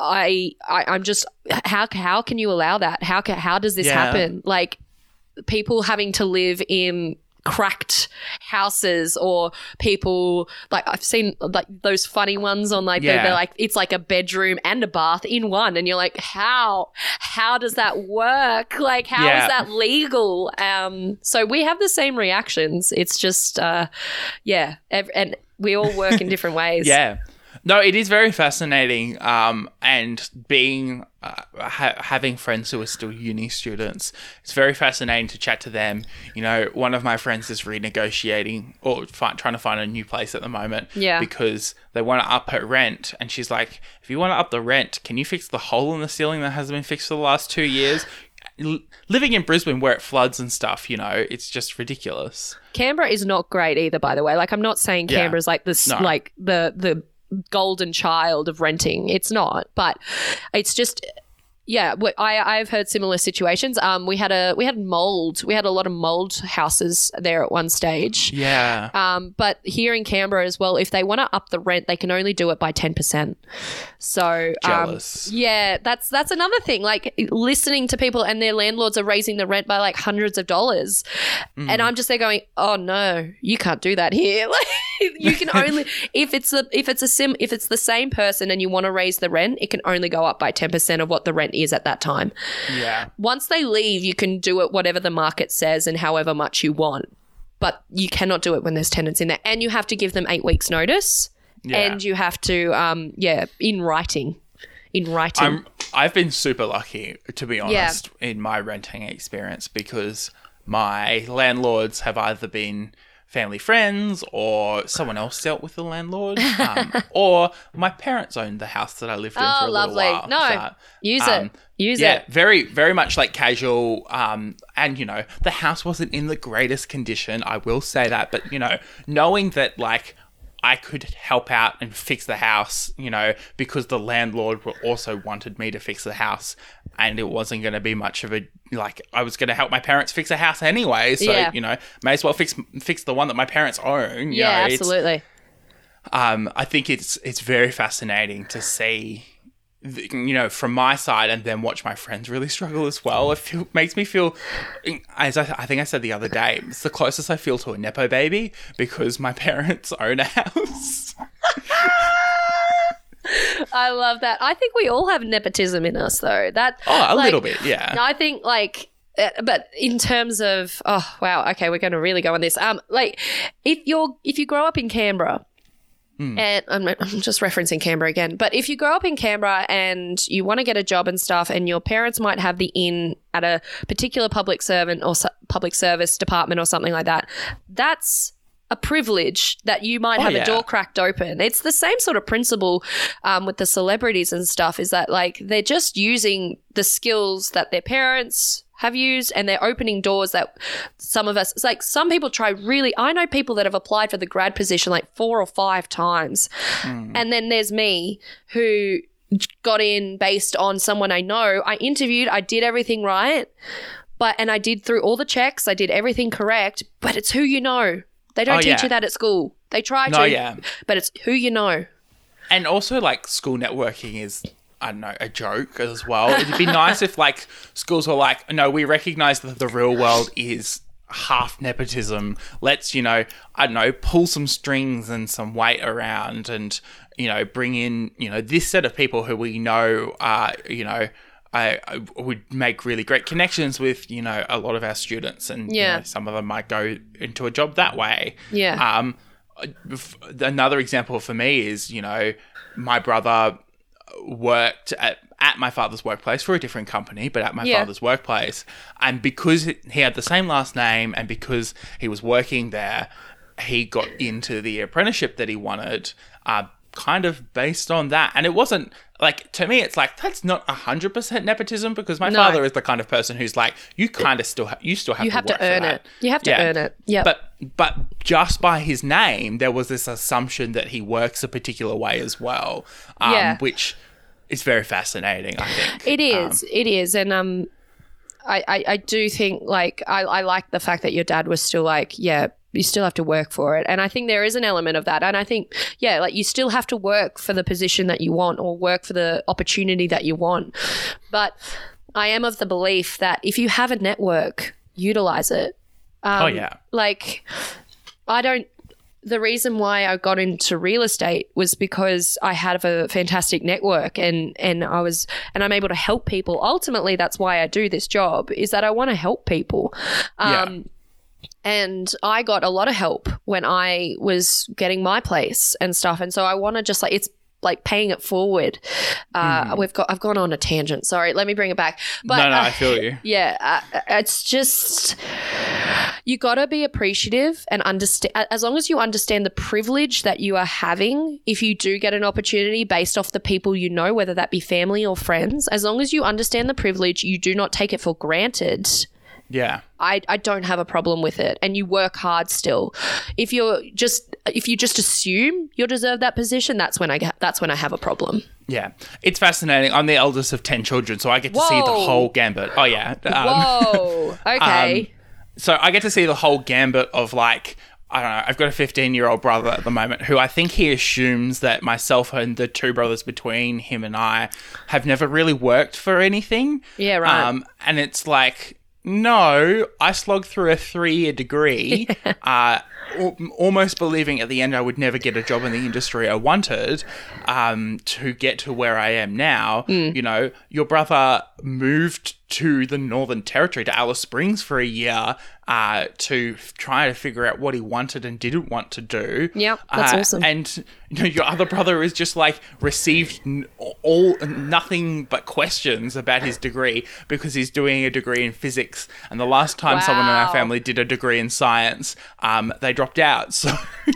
I'm just, how can you allow that? How does this happen? Like, people having to live in cracked houses, or people, like, I've seen like those funny ones on like they're like, it's like a bedroom and a bath in one, and you're like, how does that work? Like, how is that legal? So we have the same reactions. It's just and we all work in different ways. No, it is very fascinating, and being having friends who are still uni students, it's very fascinating to chat to them. You know, one of my friends is renegotiating or trying to find a new place at the moment because they want to up her rent, and she's like, if you want to up the rent, can you fix the hole in the ceiling that hasn't been fixed for the last 2 years? living in Brisbane where it floods and stuff, you know, it's just ridiculous. Canberra is not great either, by the way. Like, I'm not saying Canberra's like this, like the golden child of renting. It's not, but it's just. Yeah, I've heard similar situations. We had mold. We had a lot of mold houses there at one stage. Yeah. But here in Canberra as well, if they want to up the rent, they can only do it by 10%. So jealous. Yeah, that's another thing. Like listening to people and their landlords are raising the rent by like hundreds of dollars, and I'm just there going, oh no, you can't do that here. Like you can only if it's the same person and you want to raise the rent, it can only go up by 10% of what the rent is at that time. Yeah. Once they leave, you can do it whatever the market says and however much you want, but you cannot do it when there's tenants in there, and you have to give them 8 weeks notice, and you have to in writing. I've been super lucky, to be honest, in my renting experience, because my landlords have either been family friends or someone else dealt with the landlord, or my parents owned the house that I lived in for a little while. Oh, lovely. No, so, use it. Yeah, very, very much like casual. And, you know, the house wasn't in the greatest condition. I will say that. But, you know, knowing that, like, I could help out and fix the house, you know, because the landlord also wanted me to fix the house, and it wasn't going to be much of a, like, I was going to help my parents fix a house anyway, so, you know, may as well fix the one that my parents own. You know, absolutely. I think it's very fascinating to see, you know, from my side, and then watch my friends really struggle as well. It makes me feel, as I think I said the other day, it's the closest I feel to a Nepo baby, because my parents own a house. I love that. I think we all have nepotism in us, though. Little bit, yeah. I think, like, but in terms of, oh, wow, okay, we're going to really go on this. Like, if you grow up in Canberra, and I'm just referencing Canberra again, but if you grow up in Canberra and you want to get a job and stuff, and your parents might have the in at a particular public servant or public service department or something like that, that's a privilege that you might have a door cracked open. It's the same sort of principle with the celebrities and stuff, is that, like, they're just using the skills that their parents have used, and they're opening doors that some of us, it's like some people try really, I know people that have applied for the grad position like 4 or 5 times. And then there's me who got in based on someone I know. I interviewed, I did everything right, and I did through all the checks, I did everything correct, but it's who you know. They don't teach you that at school. They try to, but it's who you know. And also, like, school networking is, I don't know, a joke as well. It'd be nice if, like, schools were like, no, we recognise that the real world is half nepotism. Let's, you know, I don't know, pull some strings and some weight around, and, you know, bring in, you know, this set of people who we know are, you know, I would make really great connections with, you know, a lot of our students, and you know, some of them might go into a job that way. Yeah. Another example for me is, you know, my brother worked at my father's workplace for a different company, but at my father's workplace. And because he had the same last name, and because he was working there, he got into the apprenticeship that he wanted, kind of based on that. And it wasn't, like, to me, it's like, that's not 100% nepotism, because my father is the kind of person who's like, you kind of still you have to earn it. Yeah. But just by his name, there was this assumption that he works a particular way as well, which is very fascinating, I think. It is. And I do think, like, I like the fact that your dad was still like, you still have to work for it. And I think there is an element of that. And I think, like, you still have to work for the position that you want, or work for the opportunity that you want. But I am of the belief that if you have a network, utilize it. Like, the reason why I got into real estate was because I had a fantastic network, and I'm able to help people. Ultimately, that's why I do this job, is that I want to help people. And I got a lot of help when I was getting my place and stuff. And so I want to just, like, it's like paying it forward. I've gone on a tangent. Sorry, let me bring it back. But, no, I feel you. Yeah, it's just you got to be appreciative and understand, as long as you understand the privilege that you are having, if you do get an opportunity based off the people you know, whether that be family or friends, as long as you understand the privilege, you do not take it for granted. Yeah. I don't have a problem with it, and you work hard still. If you just assume you'll deserve that position, that's when I have a problem. Yeah. It's fascinating. I'm the eldest of 10 children, so I get to see the whole gambit. Oh, yeah. Whoa. Okay. So I get to see the whole gambit of, like, I don't know, I've got a 15-year-old brother at the moment who I think he assumes that myself and the two brothers between him and I have never really worked for anything. Yeah, right. And it's like... No, I slogged through a 3-year degree, almost believing at the end I would never get a job in the industry I wanted, to get to where I am now. Mm. You know, your brother moved to the Northern Territory, to Alice Springs for a year, to try to figure out what he wanted and didn't want to do. Yep, that's awesome. And you know, your other brother is just like received nothing but questions about his degree because he's doing a degree in physics. And the last time someone in our family did a degree in science, they dropped out. So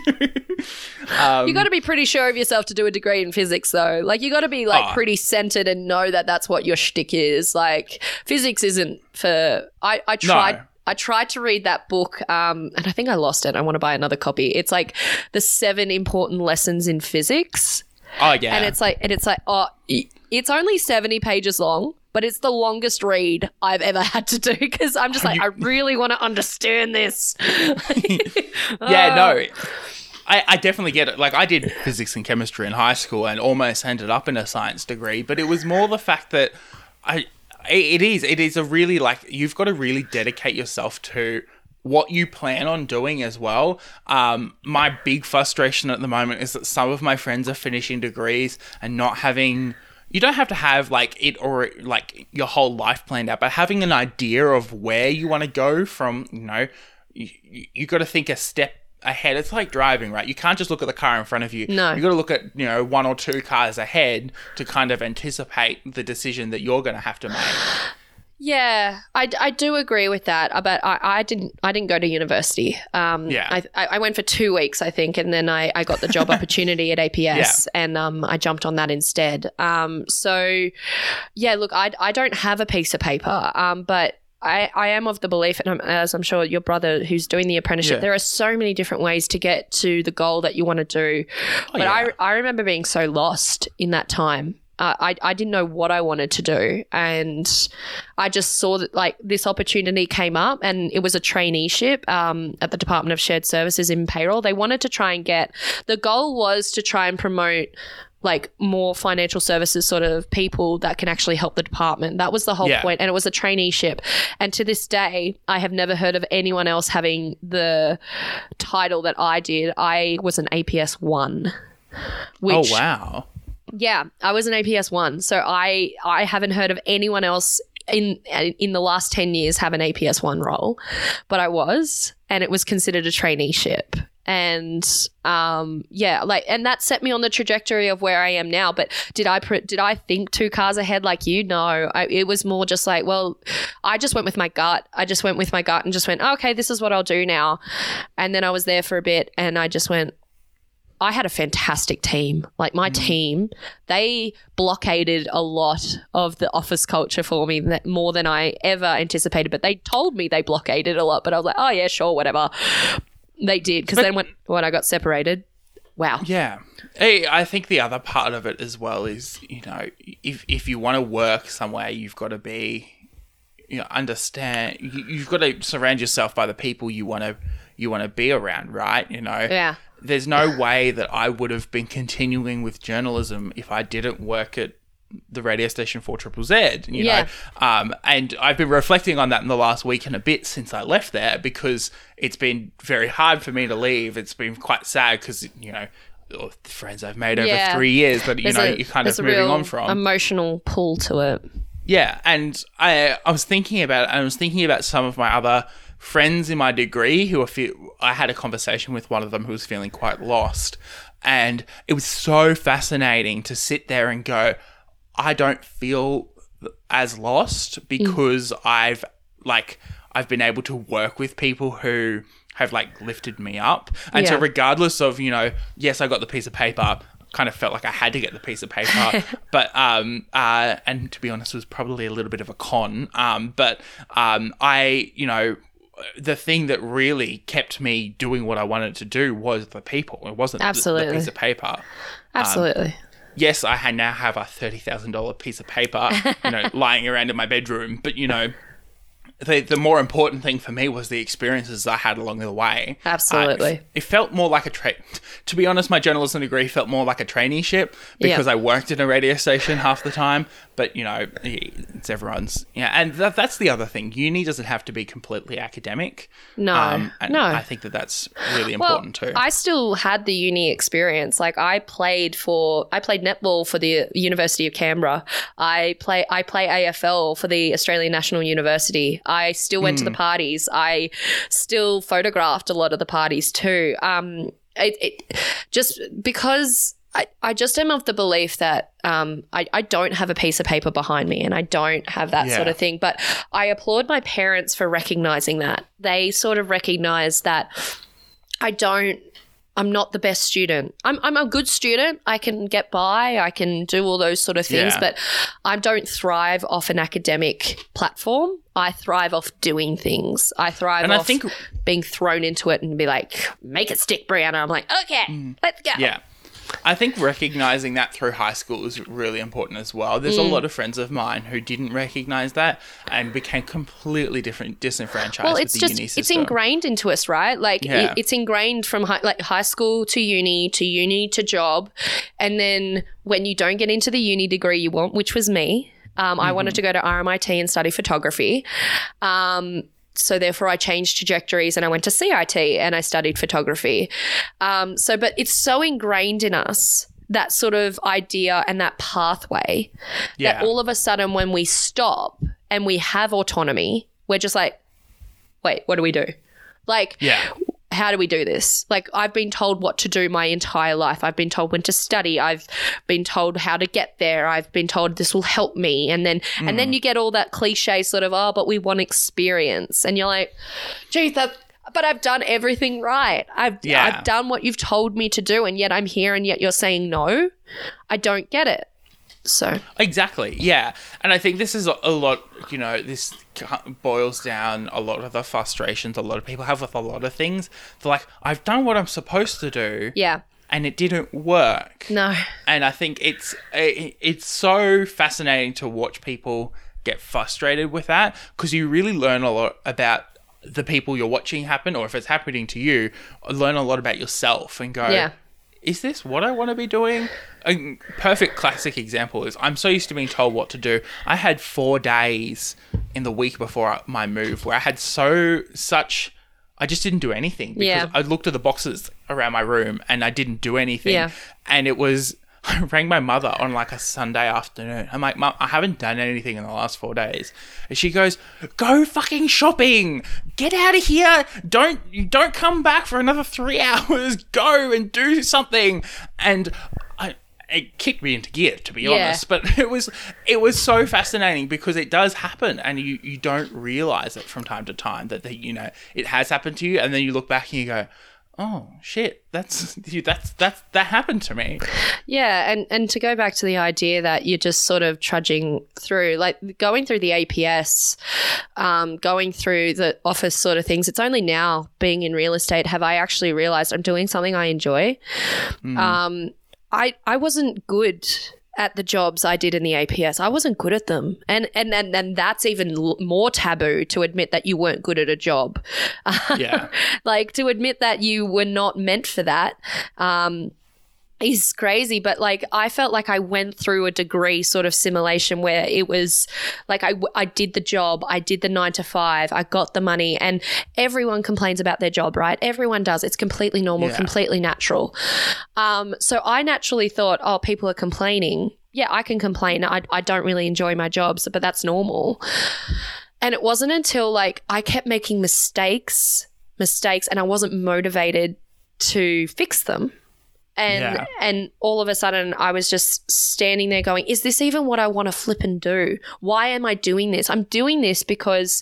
you got to be pretty sure of yourself to do a degree in physics, though. Like, you got to be like pretty centered and know that that's what your shtick is. Like, physics isn't for. I tried to read that book, and I think I lost it. I want to buy another copy. It's like the 7 important lessons in physics. Oh yeah, and it's like it's only 70 pages long, but it's the longest read I've ever had to do because I'm just like, I really want to understand this. Yeah, no. I definitely get it. Like, I did physics and chemistry in high school and almost ended up in a science degree, but it was more the fact that it is a really, like, you've got to really dedicate yourself to what you plan on doing as well. My big frustration at the moment is that some of my friends are finishing degrees and not having... You don't have to have, like, it or, like, your whole life planned out, but having an idea of where you want to go from, you know, you got to think a step ahead. It's like driving, right? You can't just look at the car in front of you. No. You got to look at, you know, 1 or 2 cars ahead to kind of anticipate the decision that you're going to have to make. Yeah, I do agree with that. But I didn't go to university. I went for 2 weeks, I think, and then I got the job opportunity at APS, and I jumped on that instead. So yeah, look, I don't have a piece of paper, but I am of the belief, and as I'm sure your brother who's doing the apprenticeship, there are so many different ways to get to the goal that you want to do. I remember being so lost in that time. I didn't know what I wanted to do, and I just saw that, like, this opportunity came up, and it was a traineeship at the Department of Shared Services in payroll. They wanted to try and get – the goal was to try and promote – like, more financial services sort of people that can actually help the department. That was the whole point, and it was a traineeship. And to this day, I have never heard of anyone else having the title that I did. I was an APS 1. Which, oh, wow. Yeah, I was an APS 1. So, I haven't heard of anyone else in the last 10 years have an APS 1 role, but I was, and it was considered a traineeship. And and that set me on the trajectory of where I am now. But did I think 2 cars ahead like you? No, it was more just like, well, I just went with my gut. I just went with my gut and just went, oh, okay, this is what I'll do now. And then I was there for a bit, and I just went. I had a fantastic team. Like, my team, they blockaded a lot of the office culture for me, more than I ever anticipated. But they told me they blockaded a lot. But I was like, oh yeah, sure, whatever. They did, because then when I got separated, wow. Yeah. Hey, I think the other part of it as well is, you know, if you want to work somewhere, you've got to be, you know, understand. You've got to surround yourself by the people you want to be around, right? You know. Yeah. There's no way that I would have been continuing with journalism if I didn't work at the radio station 4ZZZ, you know. And I've been reflecting on that in the last week and a bit since I left there, because it's been very hard for me to leave. It's been quite sad because, you know, the friends I've made over 3 years, but, you're kind of moving on from. Emotional pull to it. Yeah, and I was thinking about it, and I was thinking about some of my other friends in my degree who I had a conversation with one of them who was feeling quite lost, and it was so fascinating to sit there and go, I don't feel as lost because I've, like, I've been able to work with people who have, like, lifted me up. And so regardless of, you know, yes, I got the piece of paper, kind of felt like I had to get the piece of paper, but, and to be honest, it was probably a little bit of a con. I, you know, the thing that really kept me doing what I wanted to do was the people. It wasn't the piece of paper. Absolutely. Yes, I now have a $30,000 piece of paper, you know, lying around in my bedroom. But, you know, the more important thing for me was the experiences I had along the way. Absolutely. It felt more like a to be honest, my journalism degree felt more like a traineeship because I worked in a radio station half the time. But, you know, it's everyone's. Yeah. And that's the other thing. Uni doesn't have to be completely academic. No. No. I think that's really important too. I still had the uni experience. Like, I played netball for the University of Canberra. I play AFL for the Australian National University. I still went to the parties. I still photographed a lot of the parties too. It just because I just am of the belief that I don't have a piece of paper behind me and I don't have that sort of thing. But I applaud my parents for recognising that. They sort of recognise that I'm not the best student. I'm a good student. I can get by. I can do all those sort of things, but I don't thrive off an academic platform. I thrive off doing things. I thrive off being thrown into it and be like, make it stick, Brianna. I'm like, okay, let's go. Yeah. I think recognizing that through high school is really important as well. There's a lot of friends of mine who didn't recognize that and became completely disenfranchised with the uni system. It's ingrained into us, right? Like it's ingrained from high school to uni to job, and then when you don't get into the uni degree you want, which was me, I wanted to go to RMIT and study photography. So, therefore, I changed trajectories and I went to CIT and I studied photography. But it's so ingrained in us, that sort of idea and that pathway, that all of a sudden when we stop and we have autonomy, we're just like, wait, what do we do? Like, how do we do this? Like, I've been told what to do my entire life. I've been told when to study. I've been told how to get there. I've been told this will help me. And then and then you get all that cliche sort of, but we want experience. And you're like, geez, but I've done everything right. I've done what you've told me to do, and yet I'm here, and yet you're saying no. I don't get it. So exactly, yeah. And I think this is a lot, you know, this boils down a lot of the frustrations a lot of people have with a lot of things. They're like, I've done what I'm supposed to do. Yeah. And it didn't work. No. And I think it's so fascinating to watch people get frustrated with that, because you really learn a lot about the people you're watching happen, or if it's happening to you, learn a lot about yourself and go, is this what I want to be doing? A perfect classic example is, I'm so used to being told what to do. I had 4 days in the week before my move where I had I just didn't do anything because I looked at the boxes around my room and I didn't do anything. Yeah. And I rang my mother on like a Sunday afternoon. I'm like, Mum, I haven't done anything in the last 4 days. And she goes, go fucking shopping. Get out of here. Don't come back for another 3 hours. Go and do something. And it kicked me into gear, to be honest. But it was so fascinating, because it does happen, and you don't realise it from time to time that you know it has happened to you, and then you look back and you go, oh shit, that happened to me. Yeah, and to go back to the idea that you're just sort of trudging through, like going through the APS, going through the office sort of things. It's only now, being in real estate, have I actually realised I'm doing something I enjoy. I wasn't good at the jobs I did in the APS. I wasn't good at them. And that's even more taboo, to admit that you weren't good at a job. Yeah. Like, to admit that you were not meant for that is crazy. But, like, I felt like I went through a degree sort of simulation where it was like I did the job, I did the 9 to 5, I got the money, and everyone complains about their job, right? Everyone does. It's completely normal, completely natural. So I naturally thought, oh, people are complaining. Yeah, I can complain. I don't really enjoy my job, but that's normal. And it wasn't until, like, I kept making mistakes and I wasn't motivated to fix them. And all of a sudden I was just standing there going, is this even what I want to flip and do? Why am I doing this? I'm doing this because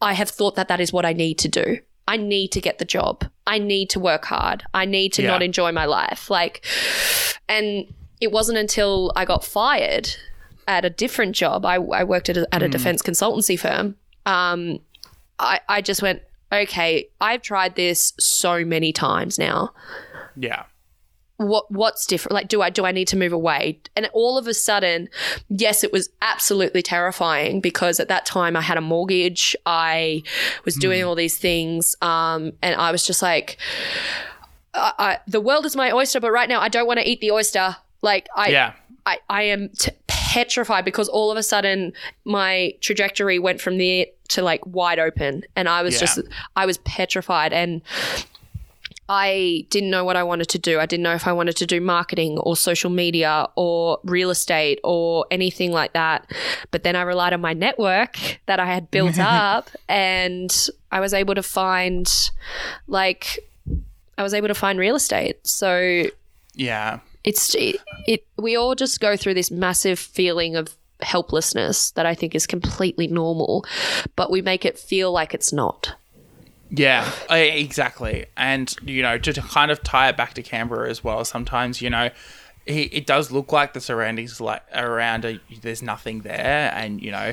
I have thought that that is what I need to do. I need to get the job. I need to work hard. I need to not enjoy my life. Like, and it wasn't until I got fired at a different job. I worked at a defense consultancy firm. I just went, okay, I've tried this so many times now. Yeah. What's different? Like, do I need to move away? And all of a sudden, yes, it was absolutely terrifying because at that time I had a mortgage. I was doing all these things, and I was just like, the world is my oyster, but right now I don't want to eat the oyster. Like, I am petrified because all of a sudden my trajectory went from there to like wide open, and I was I was petrified and. I didn't know what I wanted to do. I didn't know if I wanted to do marketing or social media or real estate or anything like that. But then I relied on my network that I had built up, and I was able to find, real estate. So we all just go through this massive feeling of helplessness that I think is completely normal, but we make it feel like it's not. Yeah, exactly. And, you know, to kind of tie it back to Canberra as well, sometimes, you know, it does look like the surroundings like around, there's nothing there and, you know,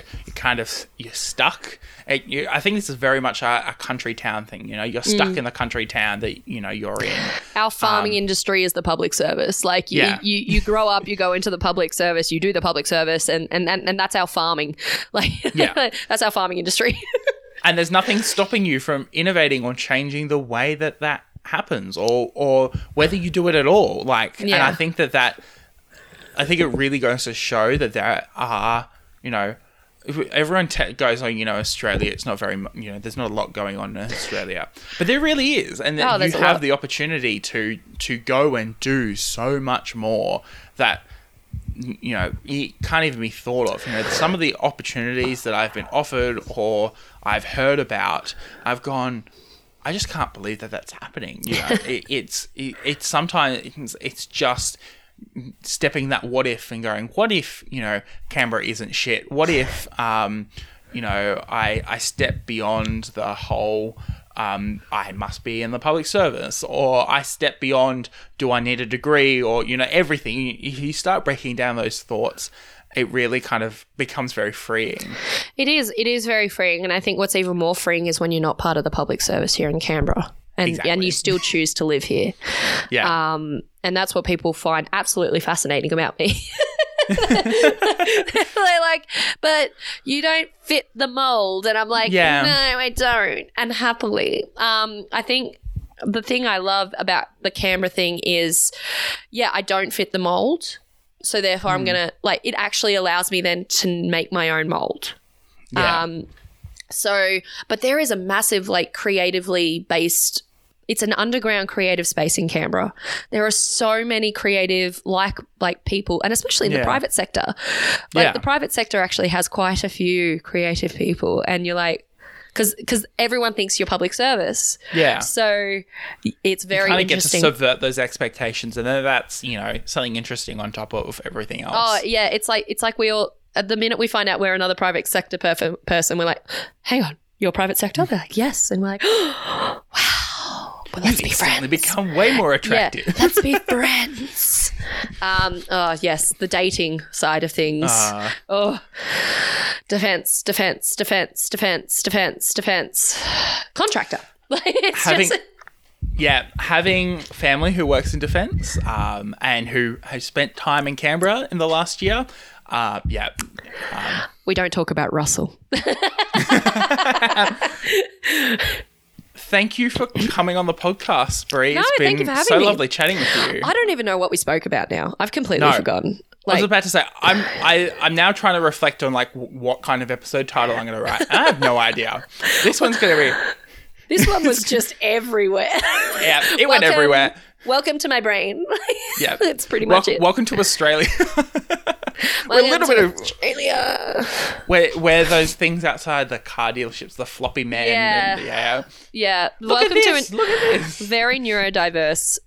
you're stuck. I think this is very much a country town thing, you know, you're stuck in the country town that, you know, you're in. Our farming industry is the public service. Like you grow up, you go into the public service, you do the public service and that's our farming. Like that's our farming industry. And there's nothing stopping you from innovating or changing the way that happens or whether you do it at all. Like, and I think I think it really goes to show that there are, you know, everyone goes, oh, you know, Australia, it's not very, you know, there's not a lot going on in Australia. But there really is. And that you have the opportunity to go and do so much more that, you know, it can't even be thought of. You know, some of the opportunities that I've been offered or I've heard about, I've gone, I just can't believe that that's happening. You know, it's sometimes it's just stepping that what if and going, what if, you know, Canberra isn't shit? What if, you know, I step beyond the whole... I must be in the public service, or I step beyond, do I need a degree, or, you know, everything. You start breaking down those thoughts, it really kind of becomes very freeing. It is very freeing, and I think what's even more freeing is when you're not part of the public service here in Canberra and, and you still choose to live here. Yeah. And that's what people find absolutely fascinating about me. They're like, but you don't fit the mold, and I'm like, no, I don't. And happily, I think the thing I love about the Canberra thing is, I don't fit the mold, so therefore I'm gonna it actually allows me then to make my own mold. Yeah. So, but there is a massive creatively based. It's an underground creative space in Canberra. There are so many creative people, and especially in the private sector. The private sector actually has quite a few creative people, and you're like, because everyone thinks you're public service. Yeah. So it's very interesting. You kind of get to subvert those expectations, and then that's, you know, something interesting on top of everything else. Oh yeah, it's like we all, at the minute we find out we're another private sector person, we're like, hang on, you're private sector? They're like, yes, and we're like, wow. Well, let's be friends. They become way more attractive. Yeah, let's be friends. Oh yes, the dating side of things. Defense. Contractor. Having family who works in defense, and who has spent time in Canberra in the last year. We don't talk about Russell. Thank you for coming on the podcast, Bree. It's been so lovely chatting with you. I don't even know what we spoke about now. I've completely forgotten. I was about to say, I'm now trying to reflect on what kind of episode title I'm going to write. I have no idea. This one's going to be... This one was just everywhere. Yeah, it went everywhere. Welcome to my brain. Yeah. That's pretty much it. Welcome to Australia. We're a little bit of Australia. We're those things outside the car dealerships, the floppy men. Yeah. And, yeah. Welcome to this. Look at this. Very neurodiverse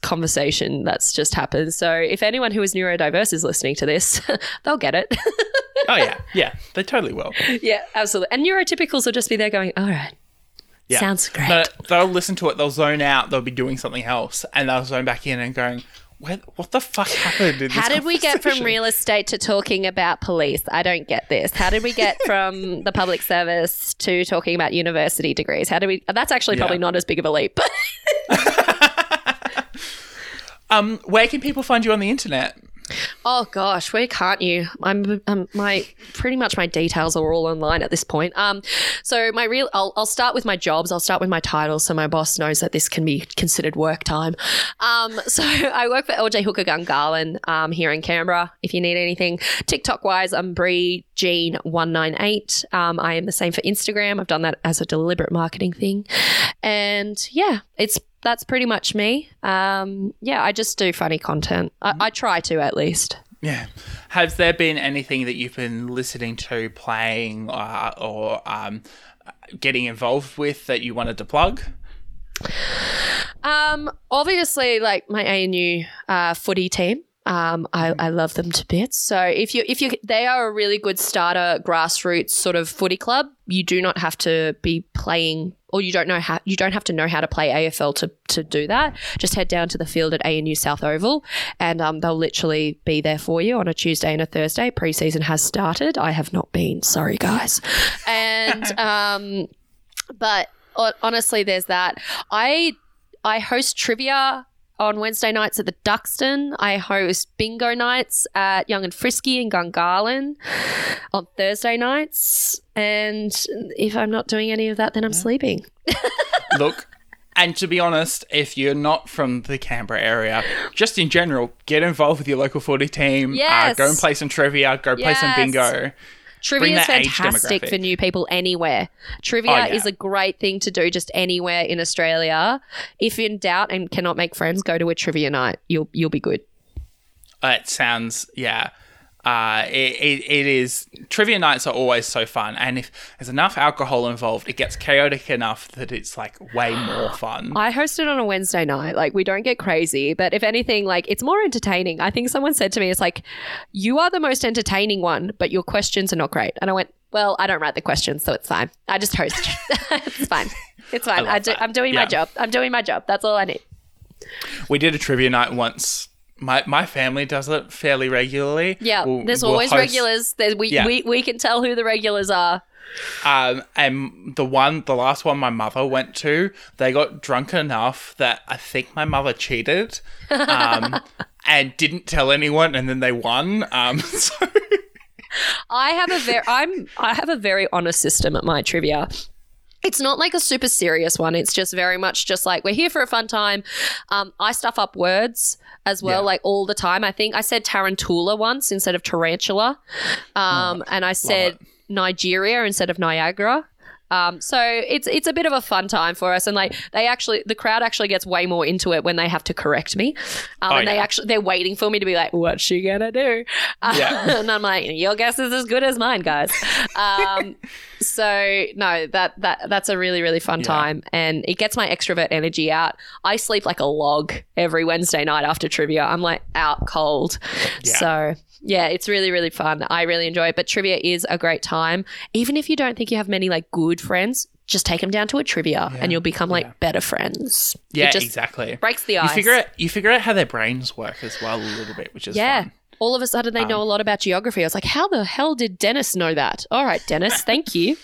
conversation that's just happened. So if anyone who is neurodiverse is listening to this, they'll get it. Oh, yeah. Yeah. They totally will. Yeah, absolutely. And neurotypicals will just be there going, all right. Yeah. Sounds great. But they'll listen to it. They'll zone out. They'll be doing something else. And they'll zone back in and going, what the fuck happened in this How did we get from real estate to talking about police? I don't get this. How did we get from the public service to talking about university degrees? That's actually probably not as big of a leap. Where can people find you on the internet? Oh gosh, where can't you? I'm my details are all online at this point. So my I'll start with my jobs. I'll start with my titles, so my boss knows that this can be considered work time. So I work for LJ Hooker Gungahlin here in Canberra. If you need anything TikTok wise, I'm Bree Jean 198. I am the same for Instagram. I've done that as a deliberate marketing thing, and that's pretty much me. I just do funny content. I try to, at least. Yeah. Has there been anything that you've been listening to, playing, or getting involved with that you wanted to plug? Obviously, like my ANU footy team. I love them to bits. So if you they are a really good starter grassroots sort of footy club. You do not have to be playing, or you don't have to know how to play AFL to do that. Just head down to the field at ANU South Oval, and they'll literally be there for you on a Tuesday and a Thursday. Preseason has started. I have not been. Sorry, guys. And but honestly, there's that. I host trivia on Wednesday nights at the Duxton. I host bingo nights at Young and Frisky in Gungahlin on Thursday nights. And if I'm not doing any of that, then I'm sleeping. Look, and to be honest, if you're not from the Canberra area, just in general, get involved with your local footy team. Yes. Go and play some trivia. Go play some bingo. Trivia is fantastic for new people anywhere. Trivia is a great thing to do just anywhere in Australia. If in doubt and cannot make friends, go to a trivia night. You'll be good. It sounds, yeah. It is. Trivia nights are always so fun, and if there's enough alcohol involved, it gets chaotic enough that it's like way more fun. I host it on a Wednesday night. Like, we don't get crazy, but if anything, like, it's more entertaining. I think someone said to me, it's like, you are the most entertaining one, but your questions are not great. And I went, well, I don't write the questions, so it's fine. I just host. It's fine. It's fine. I'm doing my job. I'm doing my job. That's all I need. We did a trivia night once. My family does it fairly regularly. Yeah, we'll always host regulars. We can tell who the regulars are. And the last one my mother went to, they got drunk enough that I think my mother cheated and didn't tell anyone, and then they won. So I have a very honest system at my trivia. It's not like a super serious one. It's just very much just like, we're here for a fun time. I stuff up words as well, like all the time. I think I said tarantula once instead of tarantula. And I said Nigeria instead of Niagara. So it's a bit of a fun time for us, and like the crowd actually gets way more into it when they have to correct me, and they're waiting for me to be like, what's she gonna do? And I'm like, your guess is as good as mine, guys. So no, that's a really, really fun time, and it gets my extrovert energy out. I sleep like a log every Wednesday night after trivia. I'm like out cold. So yeah, it's really, really fun. I really enjoy it. But trivia is a great time. Even if you don't think you have many like good friends, just take them down to a trivia and you'll become like better friends. Yeah, exactly. Breaks the ice. You figure out how their brains work as well a little bit, which is fun. All of a sudden they know a lot about geography. I was like, how the hell did Dennis know that? All right, Dennis, thank you.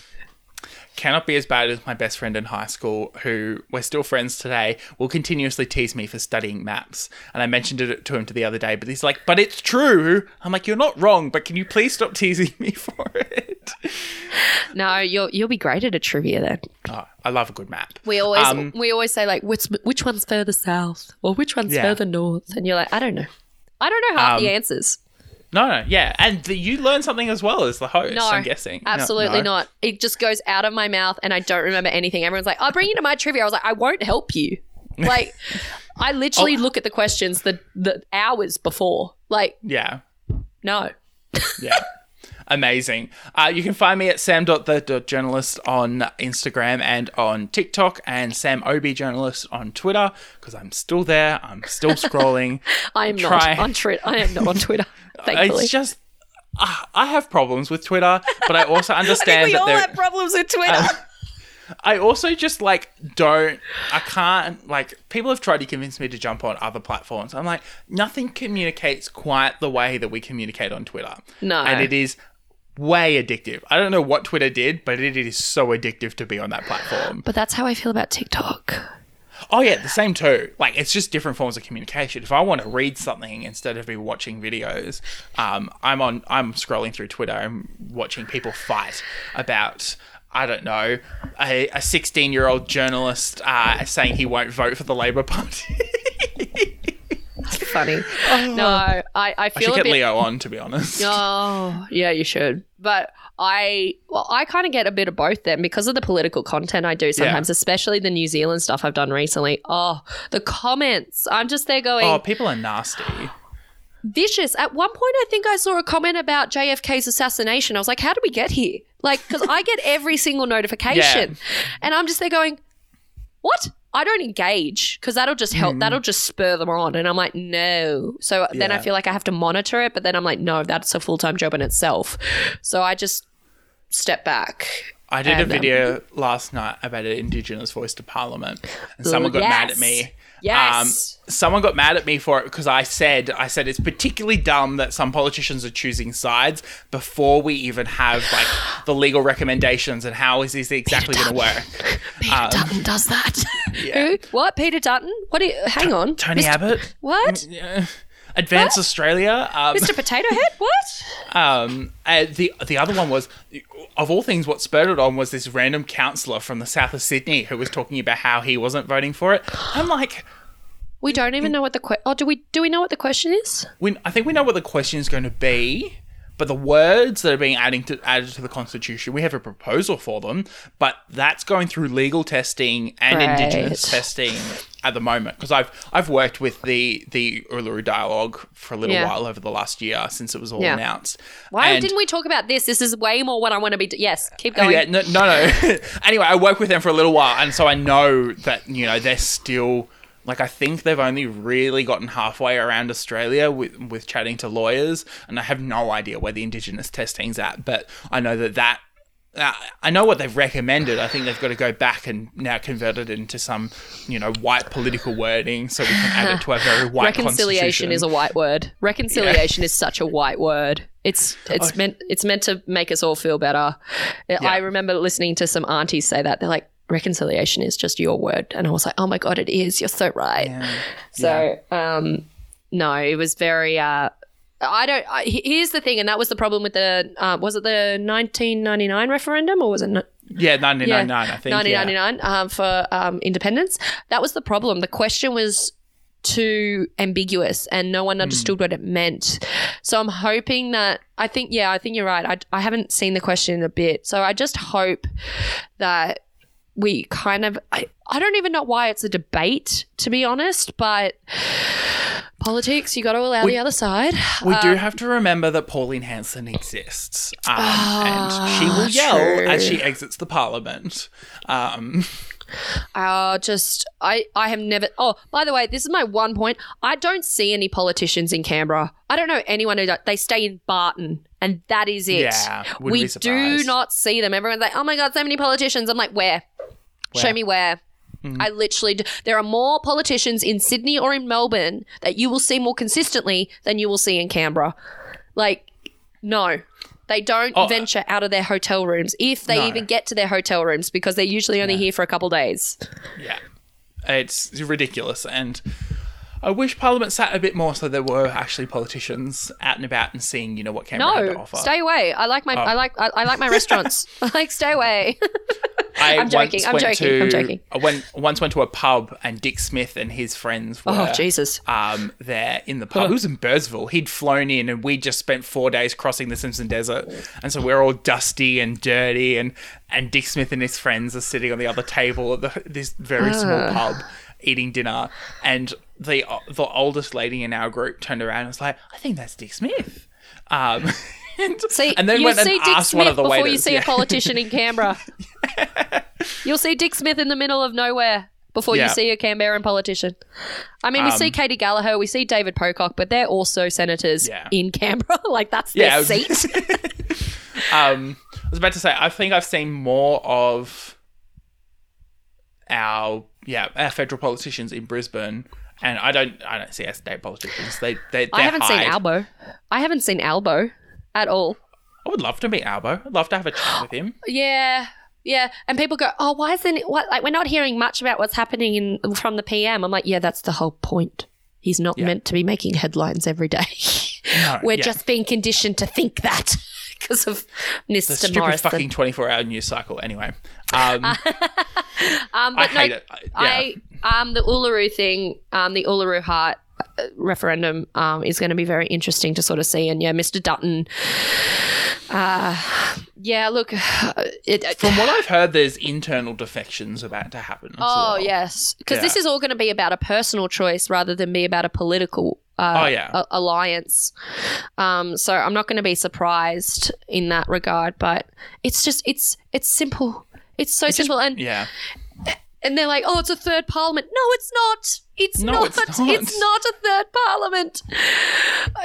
Cannot be as bad as my best friend in high school, who we're still friends today, will continuously tease me for studying maths. And I mentioned it to him the other day, but he's like, but it's true. I'm like, you're not wrong, but can you please stop teasing me for it? No, you'll be great at a trivia then. Oh, I love a good map. We always say like, which one's further south or which one's further north? And you're like, I don't know half the answers. No, yeah. And you learn something as well as the host, I'm guessing. Absolutely not. It just goes out of my mouth and I don't remember anything. Everyone's like, I'll bring you to my trivia. I was like, I won't help you. Like, I literally look at the questions the hours before. Like, yeah. No. Yeah. Amazing. You can find me at sam.the.journalist on Instagram and on TikTok, and samobjournalist on Twitter, because I'm still there. I'm still scrolling. I am not on Twitter, thankfully. It's just I have problems with Twitter, but I also understand that we all have problems with Twitter. I also just, like, I can't, like, people have tried to convince me to jump on other platforms. I'm like, nothing communicates quite the way that we communicate on Twitter. No. And it is way addictive. I don't know what Twitter did, but it is so addictive to be on that platform. But that's how I feel about TikTok. Oh, yeah, the same too. Like, it's just different forms of communication. If I want to read something instead of be watching videos, I'm scrolling through Twitter and watching people fight about... I don't know, a 16-year-old journalist saying he won't vote for the Labour Party. That's funny. Oh, no, I feel I should get Leo on, to be honest. Oh, yeah, you should. But I kind of get a bit of both then because of the political content I do sometimes, especially the New Zealand stuff I've done recently. Oh, the comments. I'm just there going. Oh, people are nasty. Vicious. At one point, I think I saw a comment about JFK's assassination. I was like, how did we get here? Like, because I get every single notification and I'm just there going, what? I don't engage because that'll just help. That'll just spur them on. And I'm like, no. So then I feel like I have to monitor it. But then I'm like, no, that's a full-time job in itself. So I just step back. I did a video last night about an Indigenous voice to Parliament and someone got mad at me. Yes. Someone got mad at me for it because I said it's particularly dumb that some politicians are choosing sides before we even have, like, the legal recommendations and how is this exactly going to work. Peter Dutton does that. Yeah. Who? What? Peter Dutton? What? Hang on. Tony Abbott? What? Advance Australia. Mr. Potato Head? What? The other one was, of all things, what spurred it on was this random councillor from the south of Sydney who was talking about how he wasn't voting for it. I'm like... We don't even know what the question... Oh, do we know what the question is? I think we know what the question is going to be, but the words that are being added to the Constitution, we have a proposal for them, but that's going through legal testing and Indigenous testing at the moment, because I've worked with the Uluru Dialogue for a little while over the last year since it was all announced. Why didn't we talk about this? This is way more what I want to be yes, keep going. Yeah, no. Anyway, I worked with them for a little while, and so I know that, you know, they're still... Like, I think they've only really gotten halfway around Australia with chatting to lawyers, and I have no idea where the Indigenous testing's at, but I know that I know what they've recommended. I think they've got to go back and now convert it into some, you know, white political wording so we can add it to our very white Reconciliation constitution. Is a white word. Reconciliation is such a white word. It's meant to make us all feel better. Yeah. I remember listening to some aunties say that. They're like, reconciliation is just your word. And I was like, oh, my God, it is. You're so right. Yeah. So, no, it was very here's the thing, and that was the problem with the was it the 1999 referendum or was it? 1999, I think. 1999 for independence. That was the problem. The question was too ambiguous and no one understood what it meant. So I'm hoping that I think you're right. I haven't seen the question in a bit. So I just hope that we kind of I don't even know why it's a debate, to be honest, but politics, you got to allow the other side. We do have to remember that Pauline Hanson exists and she will yell as she exits the parliament. I have never – oh, by the way, this is my one point. I don't see any politicians in Canberra. I don't know anyone who – they stay in Barton. And that is it. Yeah, we do not see them. Everyone's like, oh, my God, so many politicians. I'm like, where? Show me where. Mm-hmm. I literally there are more politicians in Sydney or in Melbourne that you will see more consistently than you will see in Canberra. Like, no. They don't venture out of their hotel rooms, if they even get to their hotel rooms, because they're usually only here for a couple of days. Yeah. It's ridiculous. And I wish Parliament sat a bit more so there were actually politicians out and about and seeing, you know, what Canberra had to offer. No, stay away. I like my restaurants. I like stay away. I'm joking. I once went to a pub and Dick Smith and his friends were there in the pub. It was in Burrsville. He'd flown in and we just spent 4 days crossing the Simpson Desert. And so we're all dusty and dirty and Dick Smith and his friends are sitting on the other table at this very small pub eating dinner, and the oldest lady in our group turned around and was like, I think that's Dick Smith. And then you see Dick Smith before you see a politician in Canberra. You'll see Dick Smith in the middle of nowhere before you see a Canberran politician. I mean, we see Katie Gallagher, we see David Pocock, but they're also senators in Canberra. Like, that's their seat. I was about to say, I think I've seen more of our federal politicians in Brisbane. And I don't see our state politicians. I haven't seen Albo. I haven't seen Albo at all. I would love to meet Albo. I'd love to have a chat with him. Yeah, yeah. And people go, "Oh, why isn't it? What, like, we're not hearing much about what's happening from the PM." I'm like, "Yeah, that's the whole point. He's not meant to be making headlines every day. No, we're just being conditioned to think that because of Mr. Morrison. The stupid fucking 24-hour news cycle." Anyway, I hate it. Yeah. The Uluru thing, the Uluru Heart referendum is going to be very interesting to sort of see. And, Mr. Dutton, look. From what I've heard, there's internal defections about to happen. Oh, yes. Because this is all going to be about a personal choice rather than be about a political alliance. So I'm not going to be surprised in that regard. But it's just, it's simple. It's so simple. And they're like, "Oh, it's a third parliament." No, it's not. It's not a third parliament.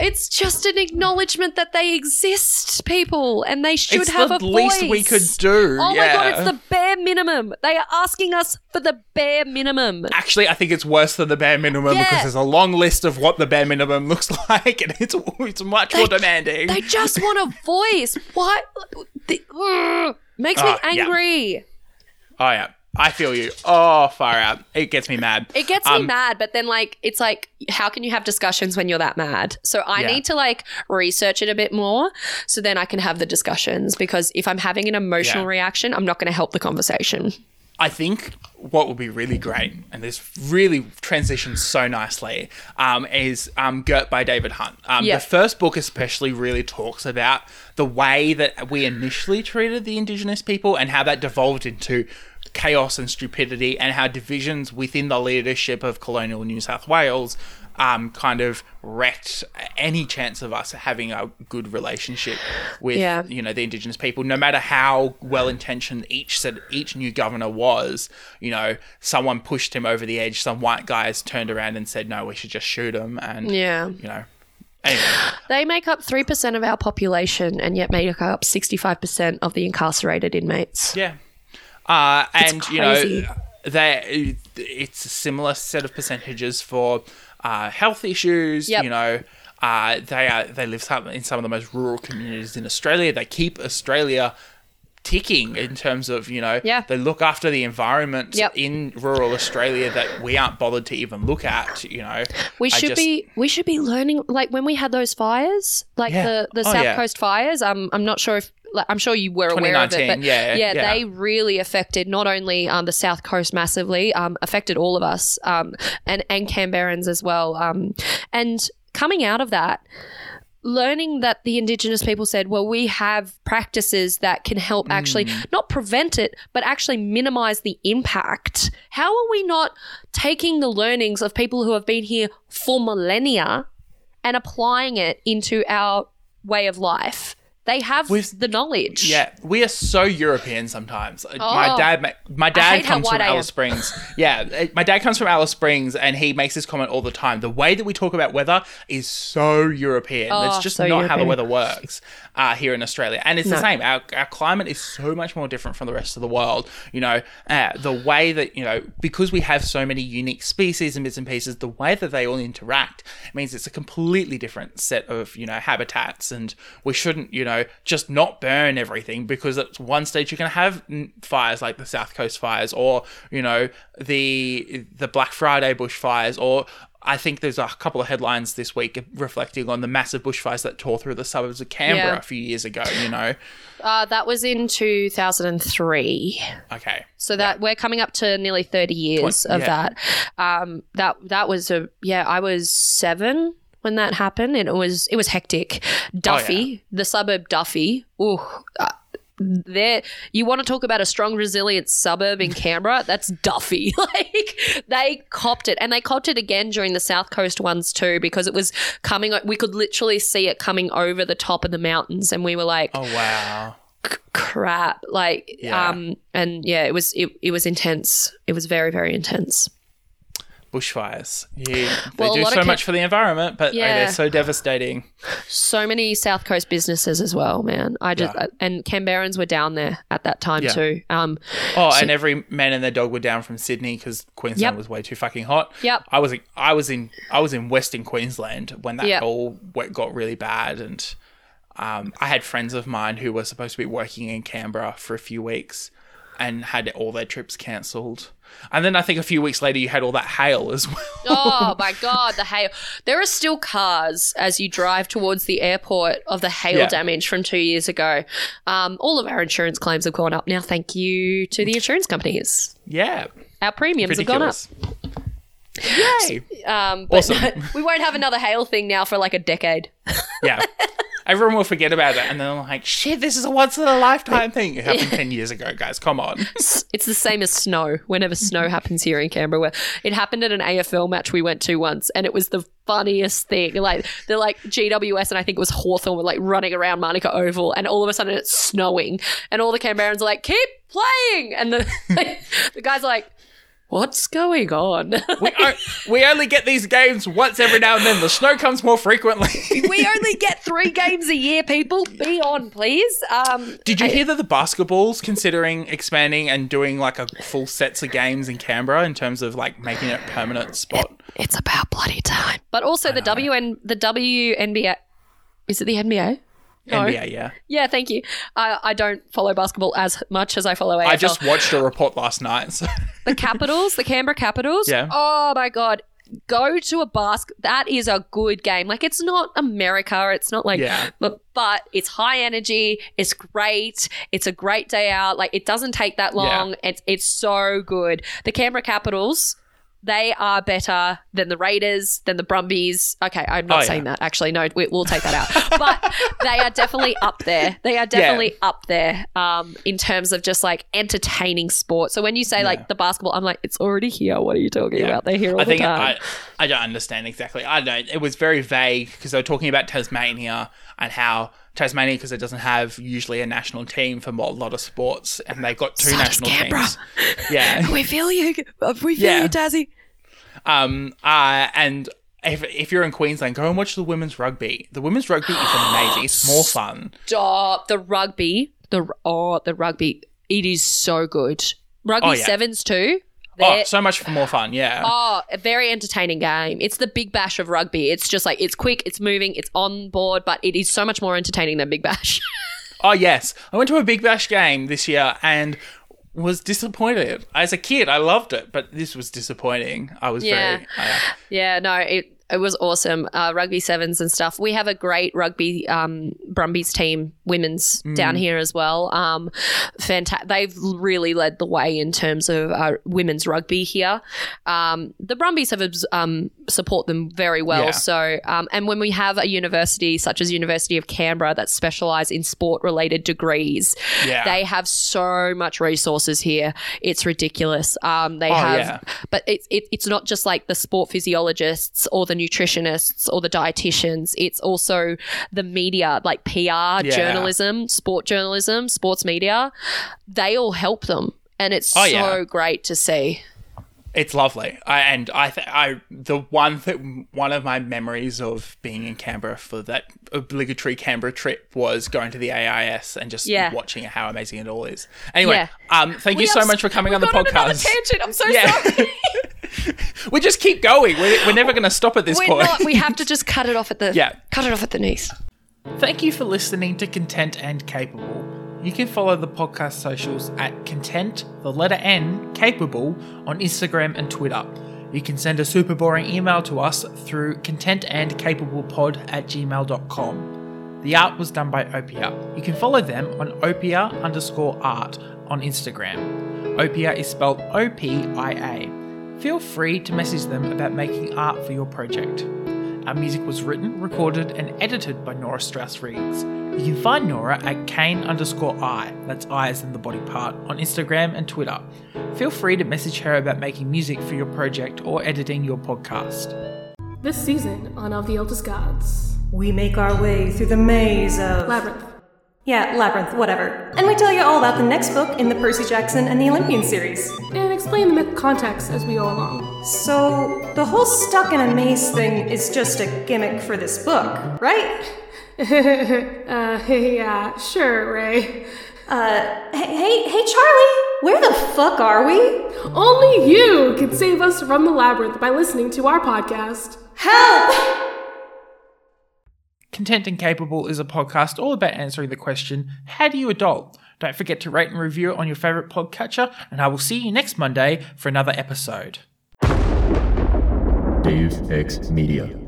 It's just an acknowledgement that they exist, people, and they should have a voice. It's the least we could do. Oh, my God, it's the bare minimum. They are asking us for the bare minimum. Actually, I think it's worse than the bare minimum because there's a long list of what the bare minimum looks like, and it's much more demanding. They just want a voice. What? Makes me angry. Yeah. Oh, yeah. I feel you. Oh, far out. It gets me mad. It gets me mad, but then, like, it's like, how can you have discussions when you're that mad? So I need to, like, research it a bit more so then I can have the discussions, because if I'm having an emotional reaction, I'm not going to help the conversation. I think what would be really great, and this really transitions so nicely, is Gert by David Hunt. The first book especially really talks about the way that we initially treated the Indigenous people and how that devolved into chaos and stupidity, and how divisions within the leadership of colonial New South Wales kind of wrecked any chance of us having a good relationship with the Indigenous people, no matter how well-intentioned each new governor was. Someone pushed him over the edge, some white guys turned around and said, "No, we should just shoot him," and anyway. They make up 3% of our population and yet make up 65% of the incarcerated inmates. And, it's a similar set of percentages for health issues. Yep. They live in some of the most rural communities in Australia. They keep Australia ticking in terms of, they look after the environment in rural Australia that we aren't bothered to even look at, We should be learning, like, when we had those fires, like the South Coast fires, I'm not sure if, like, I'm sure you were aware of it, but they really affected not only the South Coast massively, affected all of us and Canberrans as well. And coming out of that, learning that the Indigenous people said, well, we have practices that can help actually not prevent it, but actually minimise the impact. How are we not taking the learnings of people who have been here for millennia and applying it into our way of life? They have the knowledge. Yeah, we are so European sometimes. Oh, my dad comes from Alice Springs. My dad comes from Alice Springs, and he makes this comment all the time. The way that we talk about weather is so European. That's just not European. How the weather works here in Australia. And it's the same. Our climate is so much more different from the rest of the world. The way that, because we have so many unique species and bits and pieces, the way that they all interact means it's a completely different set of, habitats, and we shouldn't, just not burn everything, because at one stage you're going to have fires like the South Coast fires, or the Black Friday bushfires, or I think there's a couple of headlines this week reflecting on the massive bushfires that tore through the suburbs of Canberra a few years ago. That was in 2003. Okay, so that we're coming up to nearly 30 years of that. That was I was 7 when that happened, and it was hectic. Duffy, the suburb Duffy. there, you want to talk about a strong, resilient suburb in Canberra? That's Duffy. Like, they copped it, and they copped it again during the South Coast ones too, because it was coming. We could literally see it coming over the top of the mountains, and we were like, "Oh wow, crap!" Like, yeah. And yeah, it was intense. It was very, very intense. Bushfires. Yeah, well, they do so much for the environment, but yeah. They're so devastating. So many South Coast businesses as well, man. And Canberrans were down there at that time too. And every man and their dog were down from Sydney because Queensland was way too fucking hot. Yep. I was in Western Queensland when that all got really bad, and I had friends of mine who were supposed to be working in Canberra for a few weeks and had all their trips cancelled. And then I think a few weeks later, you had all that hail as well. Oh, my God, the hail. There are still cars as you drive towards the airport of the hail damage from 2 years ago. All of our insurance claims have gone up now. Thank you to the insurance companies. Yeah. Our premiums have gone up. Yay. Awesome. No, we won't have another hail thing now for like a decade. Yeah. Everyone will forget about it, and they're like, shit, this is a once-in-a-lifetime thing. It happened 10 years ago, guys. Come on. It's the same as snow, whenever snow happens here in Canberra. Where it happened at an AFL match we went to once, and it was the funniest thing. Like, they're like GWS, and I think it was Hawthorn, were like running around Manuka Oval, and all of a sudden it's snowing, and all the Canberrans are like, keep playing. And the guys are like, what's going on? We only get these games once every now and then. The snow comes more frequently. We only get 3 games a year, people. Be on, please. Did you hear that the basketball's considering expanding and doing like a full sets of games in Canberra in terms of like making it a permanent spot? It's about bloody time. But also the WNBA. Is it the NBA? No. NBA, yeah. Yeah, thank you. I don't follow basketball as much as I follow AFL. I just watched a report last night. So. The Capitals, the Canberra Capitals. Yeah. Oh, my God. Go to a that is a good game. Like, it's not America. It's not like but it's high energy. It's great. It's a great day out. Like, it doesn't take that long. Yeah. It's so good. The Canberra Capitals, they are better than the Raiders, than the Brumbies. Okay, I'm not saying that. Actually, no, we'll take that out. But they are definitely up there. They are definitely up there in terms of just, like, entertaining sport. So when you say, like, the basketball, I'm like, it's already here. What are you talking about? They're here all the time. I don't understand exactly. I don't know. It was very vague because they were talking about Tasmania and how Tasmania, because it doesn't have usually a national team for a lot of sports, and they've got 2 national teams. Yeah. We feel you. We feel you, Tassie. And if you're in Queensland, go and watch the women's rugby. The women's rugby is amazing. It's more fun. Stop. The rugby. The rugby. It is so good. Rugby sevens too. So much more fun, yeah. Oh, a very entertaining game. It's the Big Bash of rugby. It's just like, it's quick, it's moving, it's on board, but it is so much more entertaining than Big Bash. Oh, yes. I went to a Big Bash game this year and was disappointed. As a kid, I loved it, but this was disappointing. I was very... It was awesome. Rugby sevens and stuff. We have a great rugby Brumbies team, women's, down here as well. They've really led the way in terms of women's rugby here. The Brumbies have support them very well. Yeah. So, and when we have a university such as University of Canberra that specialise in sport-related degrees, they have so much resources here. It's ridiculous. But it's not just like the sport physiologists or the nutritionists or the dietitians. It's also the media, like PR, journalism, sports media. They all help them, and it's great to see. It's lovely. One of my memories of being in Canberra for that obligatory Canberra trip was going to the AIS and just watching how amazing it all is. Anyway, thank you so much for coming on the podcast. I'm so sorry. We just keep going. We're never going to stop at this point. We have to just cut it off at the knees. Thank you for listening to Content and Capable. You can follow the podcast socials at Content, the letter N, Capable, on Instagram and Twitter. You can send a super boring email to us through contentandcapablepod@gmail.com. The art was done by Opia. You can follow them on opia_art on Instagram. Opia is spelled OPIA. Feel free to message them about making art for your project. Our music was written, recorded and edited by Nora Strauss-Riggs. You can find Nora at Kane_I, that's I as in the body part, on Instagram and Twitter. Feel free to message her about making music for your project or editing your podcast. This season on Of the Eldest Gods, we make our way through the maze of... Labyrinth, whatever. And we tell you all about the next book in the Percy Jackson and the Olympian series. And explain the myth context as we go along. So, the whole stuck in a maze thing is just a gimmick for this book, right? Yeah, sure, Ray. Hey, Charlie! Where the fuck are we? Only you can save us from the labyrinth by listening to our podcast. Help! Content and Capable is a podcast all about answering the question, how do you adult? Don't forget to rate and review it on your favourite podcatcher, and I will see you next Monday for another episode. Dave X Media.